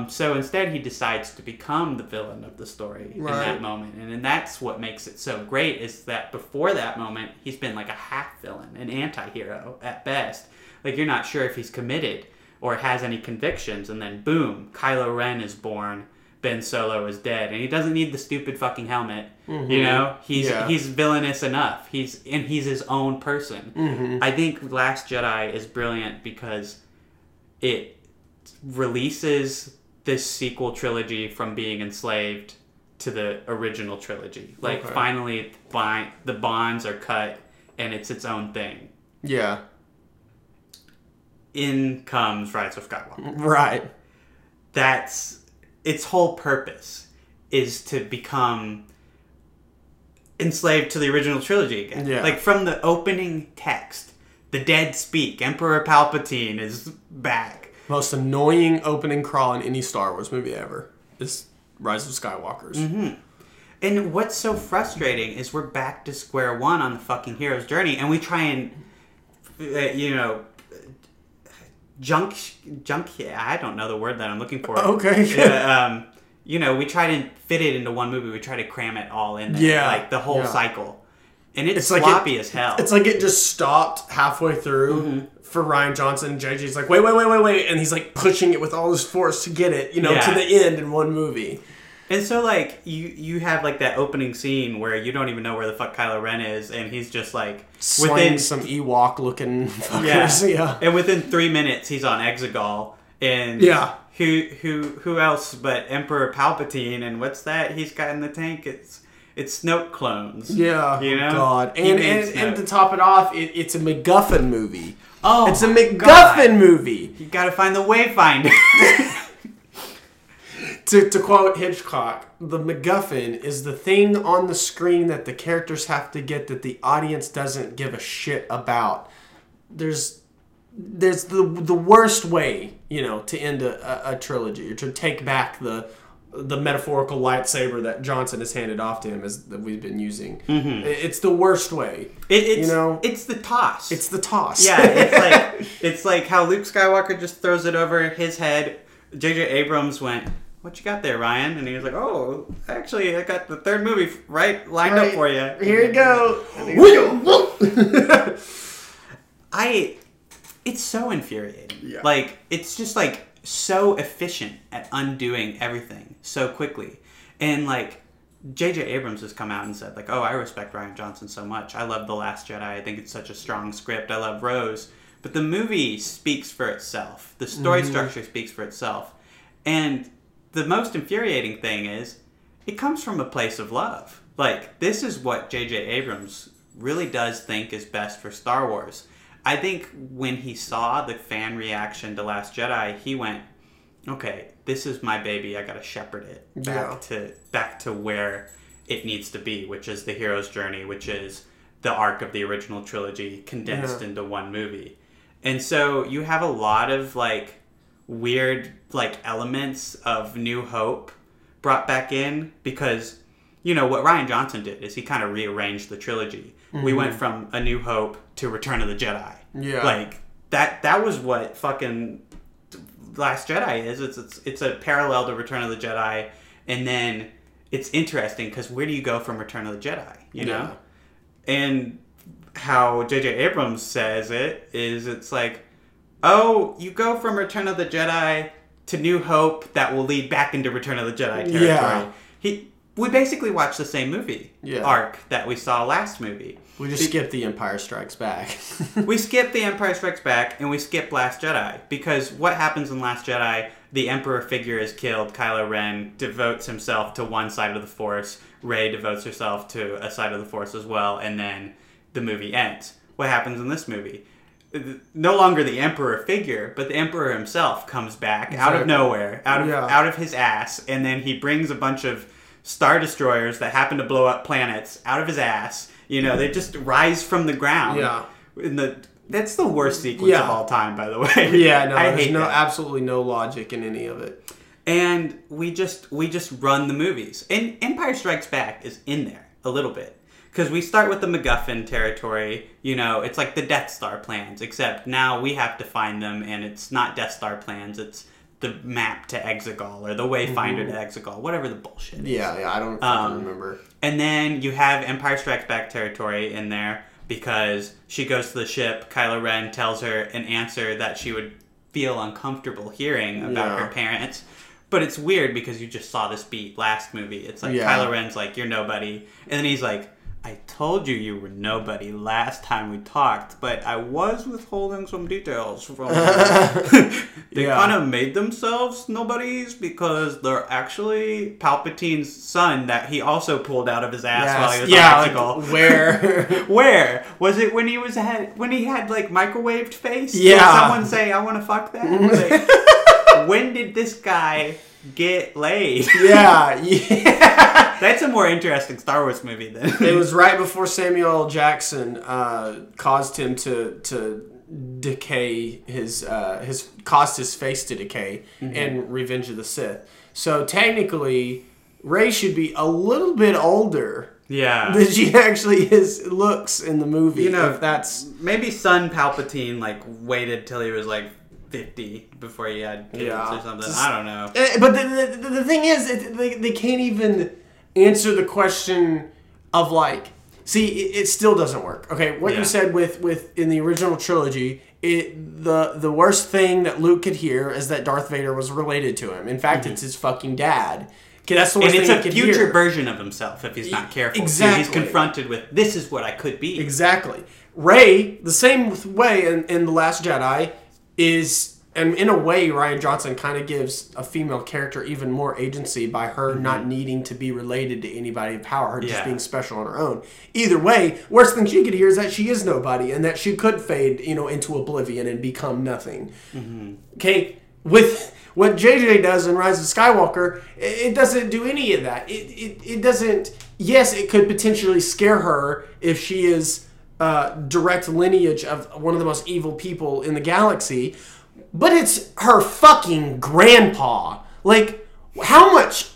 So instead, he decides to become the villain of the story in that moment. And that's what makes it so great, is that before that moment, he's been like a half-villain, an anti-hero at best. Like, you're not sure if he's committed or has any convictions. And then, boom, Kylo Ren is born, Ben Solo is dead. And he doesn't need the stupid fucking helmet, you know? He's villainous enough. He's his own person. Mm-hmm. I think Last Jedi is brilliant because it releases this sequel trilogy from being enslaved to the original trilogy. Like, finally, the bonds are cut, and it's its own thing. Yeah. In comes Rise of Skywalker. Right. That's its whole purpose, is to become enslaved to the original trilogy again. Yeah. Like, from the opening text, the dead speak, Emperor Palpatine is back. Most annoying opening crawl in any Star Wars movie ever is Rise of Skywalkers. Mm-hmm. And what's so frustrating is we're back to square one on the fucking hero's journey, and we try and, I don't know the word that I'm looking for. Okay. We try to fit it into one movie. We try to cram it all in there. Yeah. Like, the whole cycle. And it's sloppy as hell. It's like it just stopped halfway through for Rian Johnson. JJ's like, wait. And he's like pushing it with all his force to get it, to the end in one movie. And so, like, you have like that opening scene where you don't even know where the fuck Kylo Ren is. And he's just like, within some Ewok looking fuckers. Yeah. And within 3 minutes, he's on Exegol. And who else but Emperor Palpatine? And what's that he's got in the tank? It's Snoke clones. Yeah. You know? God. And to top it off, it's a MacGuffin movie. Oh, it's a MacGuffin movie. You gotta find the Wayfinder. to quote Hitchcock, the MacGuffin is the thing on the screen that the characters have to get that the audience doesn't give a shit about. There's the worst way, to end a trilogy, or to take back the metaphorical lightsaber that Johnson has handed off to him, as that we've been using. Mm-hmm. It's the worst way. It's the toss. It's the toss. Yeah, it's like how Luke Skywalker just throws it over his head. JJ Abrams went, what you got there, Ryan? And he was like, oh, actually, I got the third movie lined up for you. Here you go. It's so infuriating. Yeah. Like, it's just, like, so efficient at undoing everything so quickly. And, like, JJ Abrams has come out and said, like, oh, I respect Rian Johnson so much. I love The Last Jedi. I think it's such a strong script. I love Rose. But the movie speaks for itself. The story structure speaks for itself. And the most infuriating thing is it comes from a place of love. Like, this is what J.J. Abrams really does think is best for Star Wars. I think when he saw the fan reaction to Last Jedi, he went, okay, this is my baby. I got to shepherd it back to where it needs to be, which is the hero's journey, which is the arc of the original trilogy condensed into one movie. And so you have a lot of, like, weird, like, elements of New Hope brought back in because, you know, what Rian Johnson did is he kind of rearranged the trilogy. Mm-hmm. We went from A New Hope to Return of the Jedi. Yeah. Like, that was what fucking Last Jedi is. It's a parallel to Return of the Jedi. And then it's interesting because where do you go from Return of the Jedi, you know? And how J.J. Abrams says it is, it's like, oh, you go from Return of the Jedi to New Hope that will lead back into Return of the Jedi territory. Yeah. We basically watched the same movie arc that we saw last movie. We just skipped The Empire Strikes Back. We skipped The Empire Strikes Back and we skipped Last Jedi because what happens in Last Jedi, the Emperor figure is killed, Kylo Ren devotes himself to one side of the Force, Rey devotes herself to a side of the Force as well, and then the movie ends. What happens in this movie? No longer the Emperor figure, but the Emperor himself comes back out of nowhere, out of his ass, and then he brings a bunch of Star Destroyers that happen to blow up planets out of his ass. You know, they just rise from the ground. Yeah, that's the worst sequence of all time, by the way. Yeah, no, absolutely no logic in any of it. And we just run the movies. And Empire Strikes Back is in there a little bit. Because we start with the MacGuffin territory, you know, it's like the Death Star plans, except now we have to find them, and it's not Death Star plans, it's the map to Exegol, or the Wayfinder to Exegol, whatever the bullshit is. Yeah, I don't remember. And then you have Empire Strikes Back territory in there, because she goes to the ship, Kylo Ren tells her an answer that she would feel uncomfortable hearing about her parents. But it's weird, because you just saw this beat last movie. It's like, Kylo Ren's like, you're nobody. And then he's like, I told you were nobody last time we talked, but I was withholding some details from They kind of made themselves nobodies because they're actually Palpatine's son that he also pulled out of his ass while he was on Exegol. Where? Was it when he had like microwaved face? Yeah. Did someone say, I want to fuck that? Like, when did this guy get laid? That's a more interesting Star Wars movie then. It was right before Samuel L. Jackson caused him to decay caused his face to decay in Revenge of the Sith. So technically, Rey should be a little bit older. Yeah, that she actually looks in the movie. You know, if that's maybe son Palpatine like waited till he was like 50 before he had kids or something. I don't know. But the thing is, they can't even answer the question of like, it still doesn't work. Okay, what you said with in the original trilogy, the worst thing that Luke could hear is that Darth Vader was related to him. In fact, it's his fucking dad. Okay, that's the worst thing he could hear. And it's a future version of himself if he's not careful. Exactly. So he's confronted with, this is what I could be. Exactly. Rey, the same way in The Last Jedi, and in a way, Rian Johnson kind of gives a female character even more agency by her not needing to be related to anybody in power, her just being special on her own. Either way, worst thing she could hear is that she is nobody and that she could fade, you know, into oblivion and become nothing. Okay, with what JJ does in Rise of Skywalker, it doesn't do any of that. It doesn't. Yes, it could potentially scare her if she is direct lineage of one of the most evil people in the galaxy, but it's her fucking grandpa. Like, how much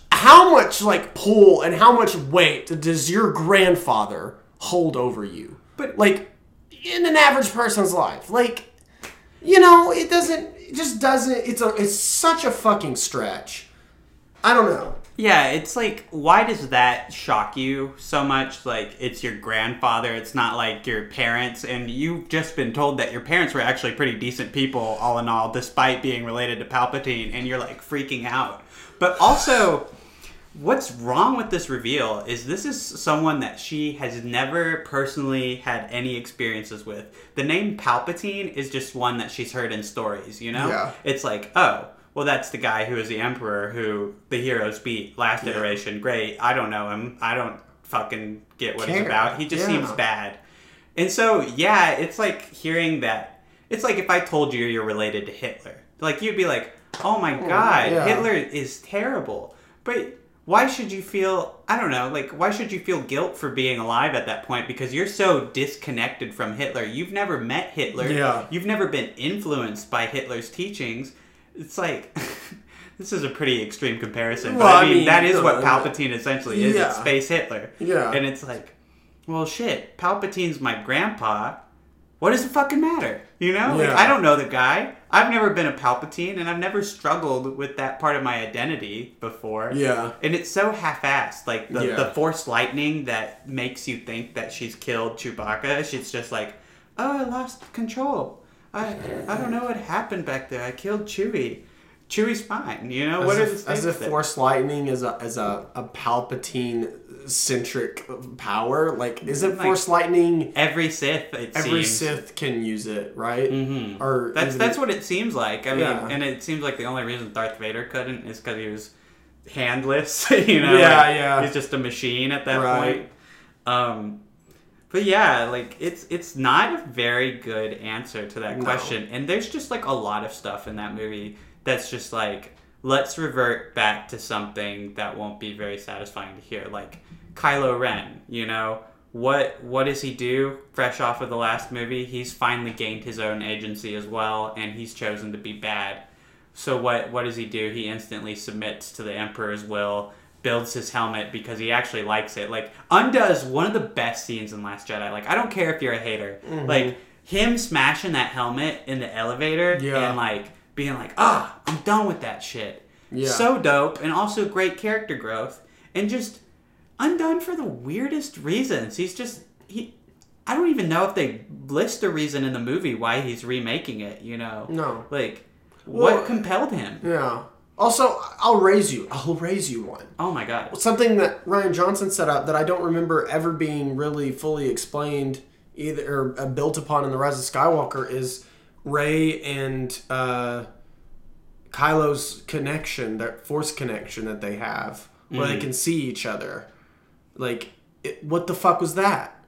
like pull and how much weight does your grandfather hold over you? But like, in an average person's life, like, you know, it doesn't. It's such a fucking stretch. I don't know. Yeah, it's like, why does that shock you so much? Like, it's your grandfather, it's not like your parents, and you've just been told that your parents were actually pretty decent people, all in all, despite being related to Palpatine, and you're, like, freaking out. But also, what's wrong with this reveal is this is someone that she has never personally had any experiences with. The name Palpatine is just one that she's heard in stories, you know? Yeah. It's like, oh, well, that's the guy who is the emperor who the heroes beat last iteration. Great. I don't know him. I don't fucking get what he's about. He just seems bad. And so, yeah, it's like hearing that. It's like if I told you you're related to Hitler. Like, you'd be like, oh my God, Hitler is terrible. But why should you feel, I don't know, like, why should you feel guilt for being alive at that point? Because you're so disconnected from Hitler. You've never met Hitler. Yeah. You've never been influenced by Hitler's teachings. It's like, this is a pretty extreme comparison, but well, I mean, that is what Palpatine essentially is. Yeah. It's Space Hitler. Yeah. And it's like, well, shit, Palpatine's my grandpa. What does it fucking matter? You know? Yeah. Like, I don't know the guy. I've never been a Palpatine, and I've never struggled with that part of my identity before. Yeah. And it's so half-assed. Like, the Force lightning that makes you think that she's killed Chewbacca, she's just like, oh, I lost control. I don't know what happened back there. I killed Chewie. Chewie's fine, you know? What are the things? As if Force Lightning is a Palpatine-centric power. Like, isn't like Force Lightning... Every Sith, every Sith can use it, right? Mm-hmm. Or that's what it seems like. I mean, and it seems like the only reason Darth Vader couldn't is because he was handless, you know? Yeah, like, yeah. He's just a machine at that point. But yeah, like, it's not a very good answer to that question. And there's just, like, a lot of stuff in that movie that's just, like, let's revert back to something that won't be very satisfying to hear. Like, Kylo Ren, you know? What does he do fresh off of the last movie? He's finally gained his own agency as well, and he's chosen to be bad. So what does he do? He instantly submits to the Emperor's will, builds his helmet because he actually likes it. Like, undoes one of the best scenes in Last Jedi. Like, I don't care if you're a hater. Mm-hmm. Like, him smashing that helmet in the elevator and, like, being like, ah, I'm done with that shit. Yeah. So dope, and also great character growth. And just undone for the weirdest reasons. He's just... I don't even know if they list a reason in the movie why he's remaking it, you know? No. Like, what compelled him? Yeah. Also, I'll raise you one. Oh my God. Something that Rian Johnson set up that I don't remember ever being really fully explained either or built upon in The Rise of Skywalker is Rey and Kylo's connection, that Force connection that they have, where they can see each other. Like, what the fuck was that?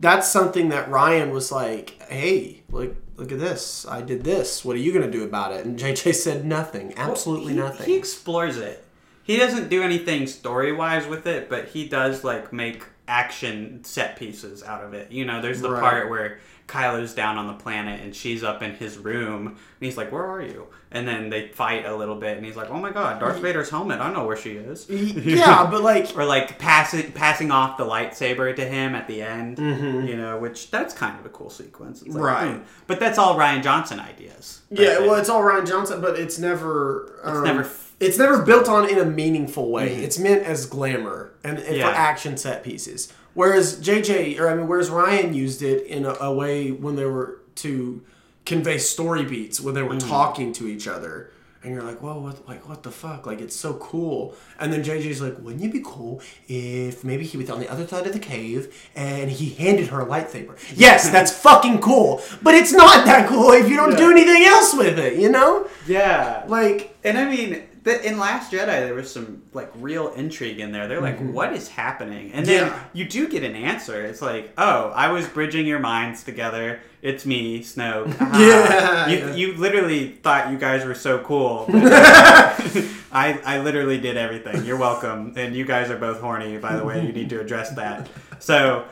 That's something that Rian was like, hey, like, look at this. I did this. What are you going to do about it? And JJ said nothing. Absolutely nothing. He explores it. He doesn't do anything story-wise with it, but he does, like, make action set pieces out of it. You know, there's the part where Kylo's down on the planet and she's up in his room, and he's like, where are you? And then they fight a little bit, and he's like, oh my God, Darth Vader's helmet. I know where she is. Yeah, but like... Or like passing off the lightsaber to him at the end, you know, which that's kind of a cool sequence. It's like, but that's all Rian Johnson ideas. Yeah, well, it's all Rian Johnson, but it's never... It's never built on in a meaningful way. Mm-hmm. It's meant as glamour and for action set pieces. Whereas whereas Rian used it in a way when they were to convey story beats, when they were talking to each other. And you're like, whoa, what the fuck? Like, it's so cool. And then JJ's like, wouldn't it be cool if maybe he was on the other side of the cave and he handed her a lightsaber? Yes, that's fucking cool. But it's not that cool if you don't do anything else with it, you know? Yeah. Like, and I mean... In Last Jedi, there was some, like, real intrigue in there. They're like, what is happening? And then you do get an answer. It's like, oh, I was bridging your minds together. It's me, Snoke. You literally thought you guys were so cool. I literally did everything. You're welcome. And you guys are both horny, by the way. You need to address that. So...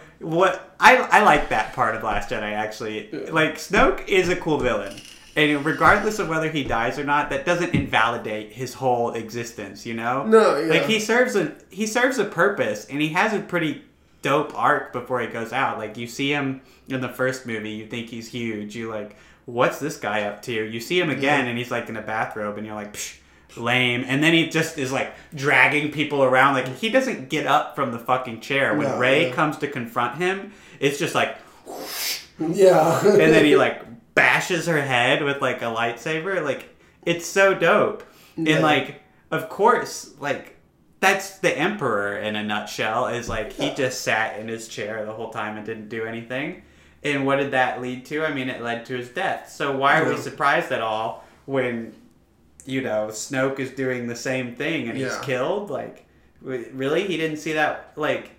I like that part of Last Jedi, actually. Like, Snoke is a cool villain. And regardless of whether he dies or not, that doesn't invalidate his whole existence, you know? No, yeah. Like, he serves a purpose, and he has a pretty dope arc before he goes out. Like, you see him in the first movie, you think he's huge. You're like, what's this guy up to? You see him again, and he's, like, in a bathrobe, and you're like, psh, lame. And then he just is like dragging people around. Like he doesn't get up from the fucking chair. When Rey comes to confront him, it's just like whoosh. Yeah. And then he like bashes her head with like a lightsaber. Like it's so dope. Yeah. And like, of course, like that's the Emperor in a nutshell, is like he just sat in his chair the whole time and didn't do anything. And what did that lead to? I mean, it led to his death. So why are we surprised at all when, you know, Snoke is doing the same thing and he's killed? Like, really? He didn't see that? Like,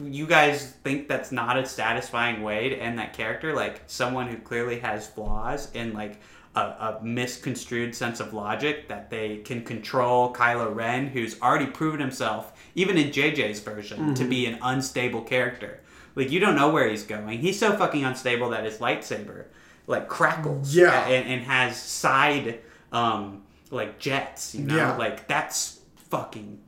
you guys think that's not a satisfying way to end that character? Like, someone who clearly has flaws and, like, a misconstrued sense of logic that they can control Kylo Ren, who's already proven himself, even in JJ's version, to be an unstable character. Like, you don't know where he's going. He's so fucking unstable that his lightsaber, like, crackles. Yeah. And has side, like, jets, you know? Yeah. Like, that's fucking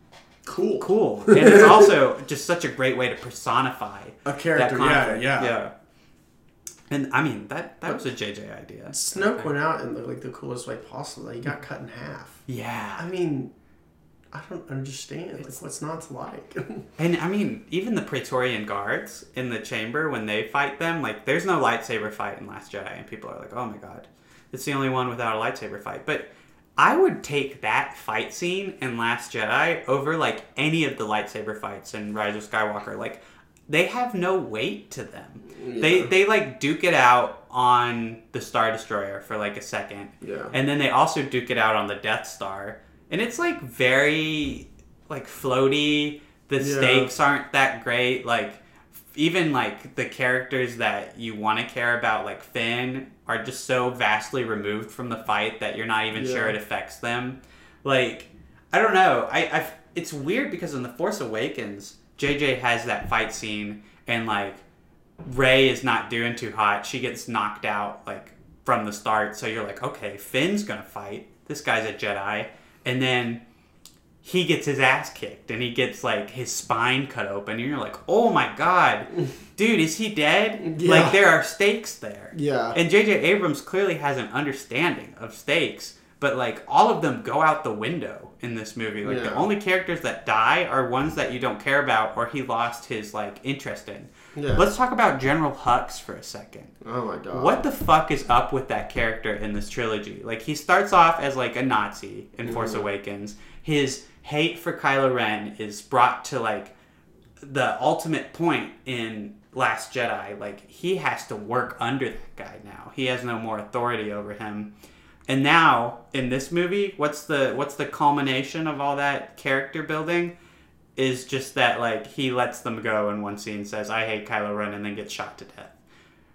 cool. Cool. And it's also just such a great way to personify a character. Yeah. And, I mean, that was a JJ idea. Snoke went out in, like, the coolest way possible. He got cut in half. Yeah. I mean, I don't understand. It's, like, what's not to like? And, I mean, even the Praetorian guards in the chamber, when they fight them, like, there's no lightsaber fight in Last Jedi. And people are like, oh, my God. It's the only one without a lightsaber fight. But I would take that fight scene in Last Jedi over, like, any of the lightsaber fights in Rise of Skywalker. Like, they have no weight to them. Yeah. They like duke it out on the Star Destroyer for like a second. Yeah. And then they also duke it out on the Death Star. And it's like very like floaty. The stakes aren't that great. Like even like the characters that you want to care about, like Finn, are just so vastly removed from the fight that you're not even sure it affects them. Like, I don't know. I it's weird because in The Force Awakens, JJ has that fight scene, and, like, Rey is not doing too hot. She gets knocked out, like, from the start. So you're like, okay, Finn's going to fight. This guy's a Jedi. And then he gets his ass kicked, and he gets, like, his spine cut open. And you're like, oh, my God. Dude, is he dead? Yeah. Like, there are stakes there. Yeah. And JJ Abrams clearly has an understanding of stakes. But, like, all of them go out the window in this movie. Like, the only characters that die are ones that you don't care about or he lost his, like, interest in. Yeah. Let's talk about General Hux for a second. Oh, my God. What the fuck is up with that character in this trilogy? Like, he starts off as, like, a Nazi in Force Awakens. His hate for Kylo Ren is brought to, like, the ultimate point in Last Jedi. Like, he has to work under that guy now. He has no more authority over him. And now, in this movie, what's the culmination of all that character building is just that, like, he lets them go in one scene, says, I hate Kylo Ren, and then gets shot to death.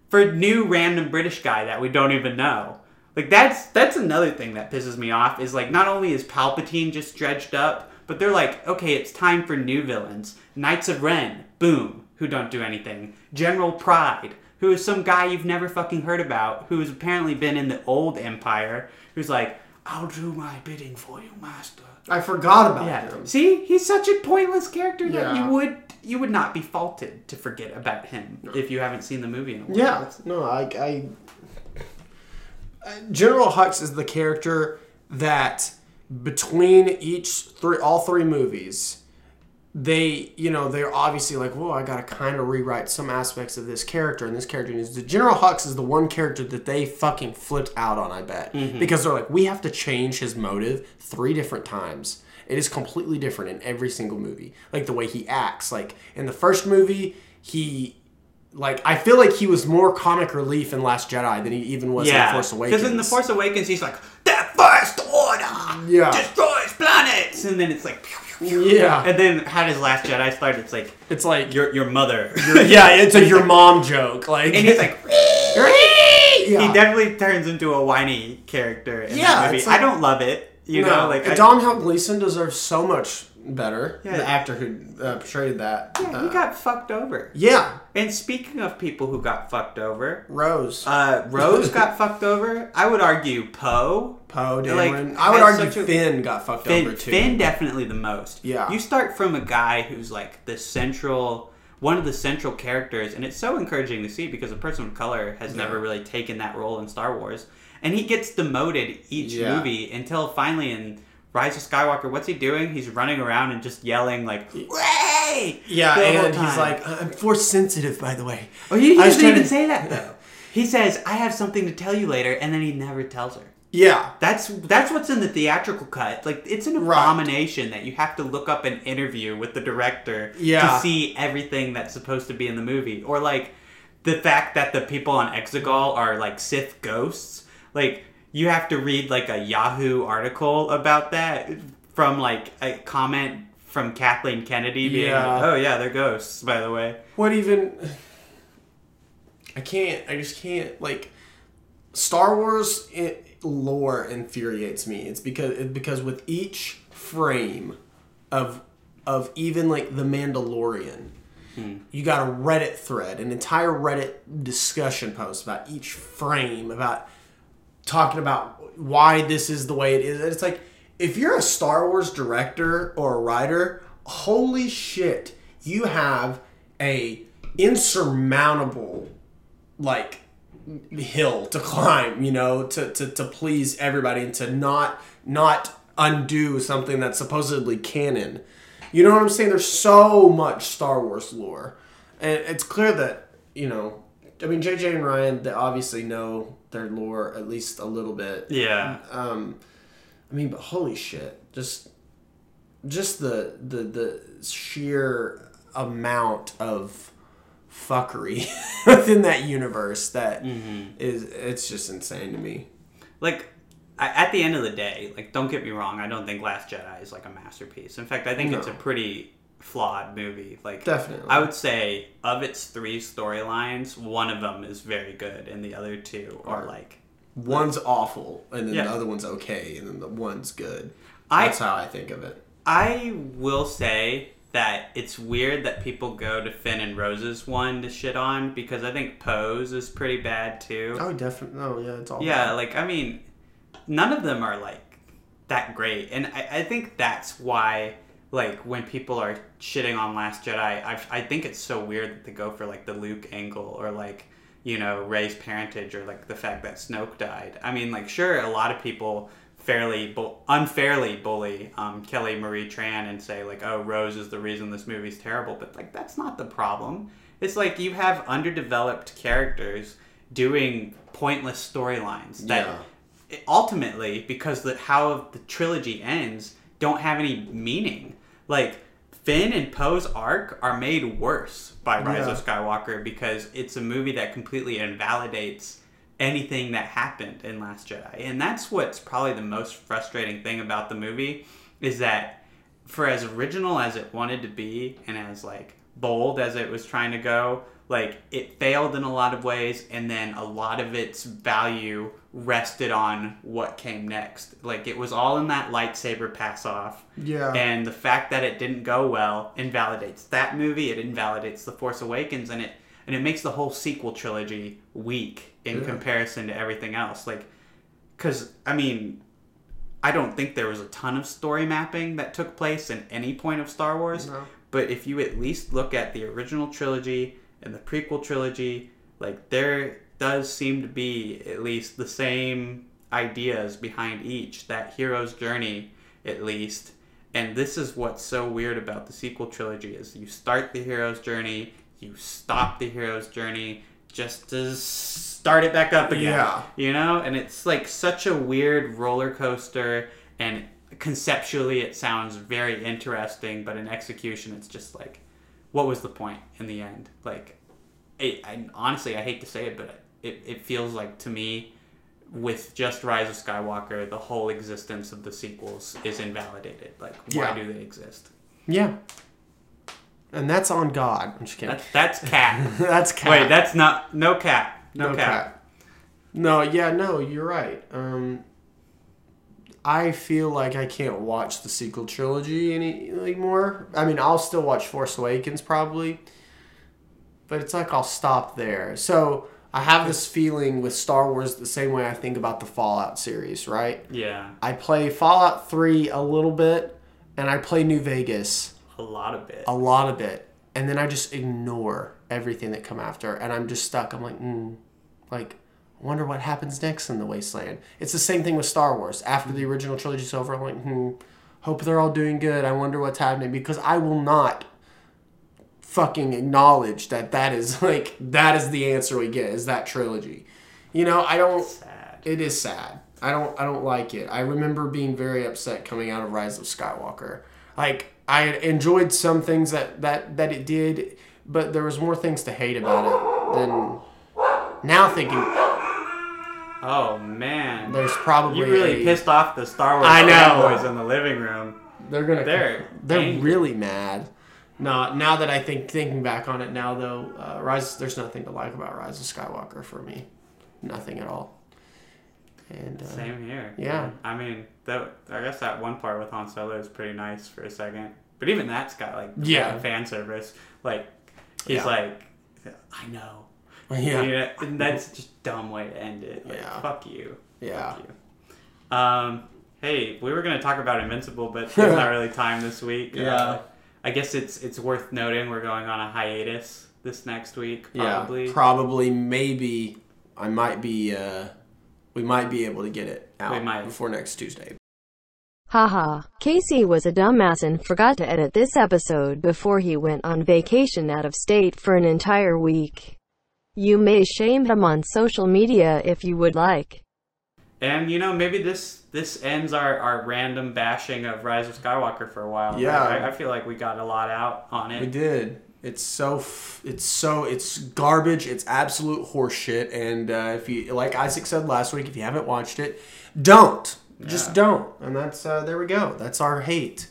For a new random British guy that we don't even know. Like, that's another thing that pisses me off, is, like, not only is Palpatine just dredged up, but they're like, okay, it's time for new villains. Knights of Ren, boom, who don't do anything. General Pride, who is some guy you've never fucking heard about, who's apparently been in the old Empire, who's like, I'll do my bidding for you, master. I forgot about him. See? He's such a pointless character that you would not be faulted to forget about him if you haven't seen the movie in a while. Yeah. No, I General Hux is the character that between all three movies, they, you know, they're obviously like, whoa, I gotta kind of rewrite some aspects of this character, and this character needs to. General Hux is the one character that they fucking flipped out on, I bet. Mm-hmm. Because they're like, we have to change his motive 3 different times. It is completely different in every single movie. Like, the way he acts. Like, in the first movie, he, like, I feel like he was more comic relief in Last Jedi than he even was in The Force Awakens. Because in The Force Awakens, he's like, that First Order destroys planets! And then it's like, pew, yeah. And then how does Last Jedi start? It's like your mother. It's a your mom joke. Like, and he's like, he definitely turns into a whiny character in that movie. Like, I don't love it. You know, like Domhnall Gleeson deserves so much better. Yeah. The actor who portrayed that. Yeah, he got fucked over. Yeah. And speaking of people who got fucked over, Rose got fucked over. I would argue Poe, Dameron. Like, I would argue Finn got fucked over too. Finn definitely the most. Yeah. You start from a guy who's like the central, one of the central characters, and it's so encouraging to see because a person of color has never really taken that role in Star Wars, and he gets demoted each movie until finally in Rise of Skywalker, what's he doing? He's running around and just yelling like, Rey! Yeah, and he's like, I'm force sensitive, by the way. Oh, he doesn't even say that, though. He says, I have something to tell you later, and then he never tells her. Yeah. That's what's in the theatrical cut. Like, it's an abomination that you have to look up an interview with the director to see everything that's supposed to be in the movie. Or, like, the fact that the people on Exegol are, like, Sith ghosts. Like, you have to read, like, a Yahoo article about that from, like, a comment from Kathleen Kennedy being like, oh, yeah, they're ghosts, by the way. What even... I just can't, like... Star Wars lore infuriates me. It's because with each frame of even, like, The Mandalorian... You got a Reddit thread, an entire Reddit discussion post about each frame, about talking about why this is the way it is. And it's like, if you're a Star Wars director or a writer, holy shit, you have a insurmountable, like, hill to climb, you know, to please everybody and to not undo something that's supposedly canon. You know what I'm saying? There's so much Star Wars lore. And it's clear that, you know, I mean, JJ and Rian, they obviously know their lore at least a little bit. Yeah. I mean, but holy shit. Just the sheer amount of fuckery within that universe that it's just insane to me. Like... At the end of the day, like, don't get me wrong, I don't think Last Jedi is, like, a masterpiece. In fact, I think it's a pretty flawed movie. Like, definitely. I would say, of its three storylines, one of them is very good, and the other two are, like... One's awful, and then the other one's okay, and then the one's good. That's how I think of it. I will say that it's weird that people go to Finn and Rose's one to shit on, because I think Poe's is pretty bad, too. Oh, definitely. Oh, yeah, it's all bad. Yeah, like, I mean... None of them are, like, that great. And I think that's why, like, when people are shitting on Last Jedi, I think it's so weird that they go for, like, the Luke angle or, like, you know, Rey's parentage or, like, the fact that Snoke died. I mean, like, sure, a lot of people unfairly bully Kelly Marie Tran and say, like, oh, Rose is the reason this movie's terrible. But, like, that's not the problem. It's like you have underdeveloped characters doing pointless storylines that... Yeah. Ultimately, because how the trilogy ends, don't have any meaning. Like, Finn and Poe's arc are made worse by Rise of Skywalker because it's a movie that completely invalidates anything that happened in Last Jedi. And that's what's probably the most frustrating thing about the movie, is that for as original as it wanted to be and as, like, bold as it was trying to go... Like, it failed in a lot of ways, and then a lot of its value rested on what came next. Like, it was all in that lightsaber pass-off. Yeah. And the fact that it didn't go well invalidates that movie. It invalidates The Force Awakens, and it makes the whole sequel trilogy weak in comparison to everything else. Like, because, I mean... I don't think there was a ton of story mapping that took place in any point of Star Wars. No. But if you at least look at the original trilogy... And the prequel trilogy, like, there does seem to be at least the same ideas behind each, that hero's journey, at least. And this is what's so weird about the sequel trilogy, is you start the hero's journey, you stop the hero's journey, just to start it back up again. Yeah. You know? And it's, like, such a weird roller coaster, and conceptually it sounds very interesting, but in execution it's just like, what was the point in the end? Like, I honestly hate to say it, but it feels like, to me, with just Rise of Skywalker, the whole existence of the sequels is invalidated. Like, why do they exist? Yeah. And that's on God. I'm just kidding. That's cat. That's cat. Wait, that's not... No cat. No cat. No, yeah, no, you're right. I feel like I can't watch the sequel trilogy anymore. I mean, I'll still watch Force Awakens probably, but it's like I'll stop there. So I have this feeling with Star Wars the same way I think about the Fallout series, right? Yeah. I play Fallout 3 a little bit, and I play New Vegas. A lot of it. And then I just ignore everything that come after, and I'm just stuck. I'm like, wonder what happens next in the wasteland. It's the same thing with Star Wars. After the original trilogy's over, I'm like, hope they're all doing good. I wonder what's happening, because I will not fucking acknowledge that is the answer we get, is that trilogy. You know, I don't... Sad. It is sad. I don't like it. I remember being very upset coming out of Rise of Skywalker. Like, I enjoyed some things that it did, but there was more things to hate about it than... Now thinking... Oh, man. There's probably... You really pissed off the Star Wars fanboys in the living room. They're really mad. No, now that thinking back on it now, though, there's nothing to like about Rise of Skywalker for me. Nothing at all. And same here. Yeah. I mean, I guess that one part with Han Solo is pretty nice for a second. But even that's got, fan service. Like, he's I know. Yeah. You know, and that's just a dumb way to end it. Like, fuck you. Yeah. Fuck you. Hey, we were going to talk about Invincible, but there's not really time this week. Yeah. I guess it's worth noting we're going on a hiatus this next week, probably. Yeah, probably, maybe, we might be able to get it out before next Tuesday. Haha, Casey was a dumbass and forgot to edit this episode before he went on vacation out of state for an entire week. You may shame him on social media if you would like. And, you know, maybe this ends our random bashing of Rise of Skywalker for a while. Yeah. I feel like we got a lot out on it. We did. It's garbage. It's absolute horseshit. And if you, like Isaac said last week, if you haven't watched it, don't. Yeah. Just don't. And that's, there we go. That's our hate.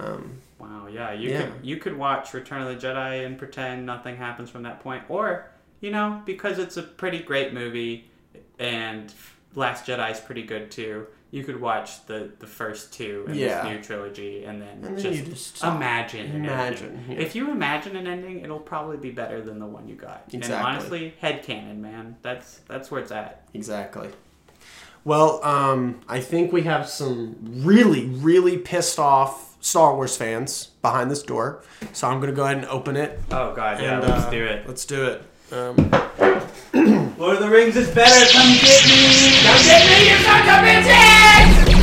Wow, yeah. You could watch Return of the Jedi and pretend nothing happens from that point. Or, you know, because it's a pretty great movie and... Last Jedi's pretty good too. You could watch the first two in this new trilogy and then just imagine an ending. Yeah. If you imagine an ending, it'll probably be better than the one you got. Exactly. And honestly, headcanon, man. That's where it's at. Exactly. Well, I think we have some really, really pissed off Star Wars fans behind this door. So I'm going to go ahead and open it. Oh, God. Yeah, let's do it. Let's do it. Lord of the Rings is better. Come get me! Come get me, you son of a bitch!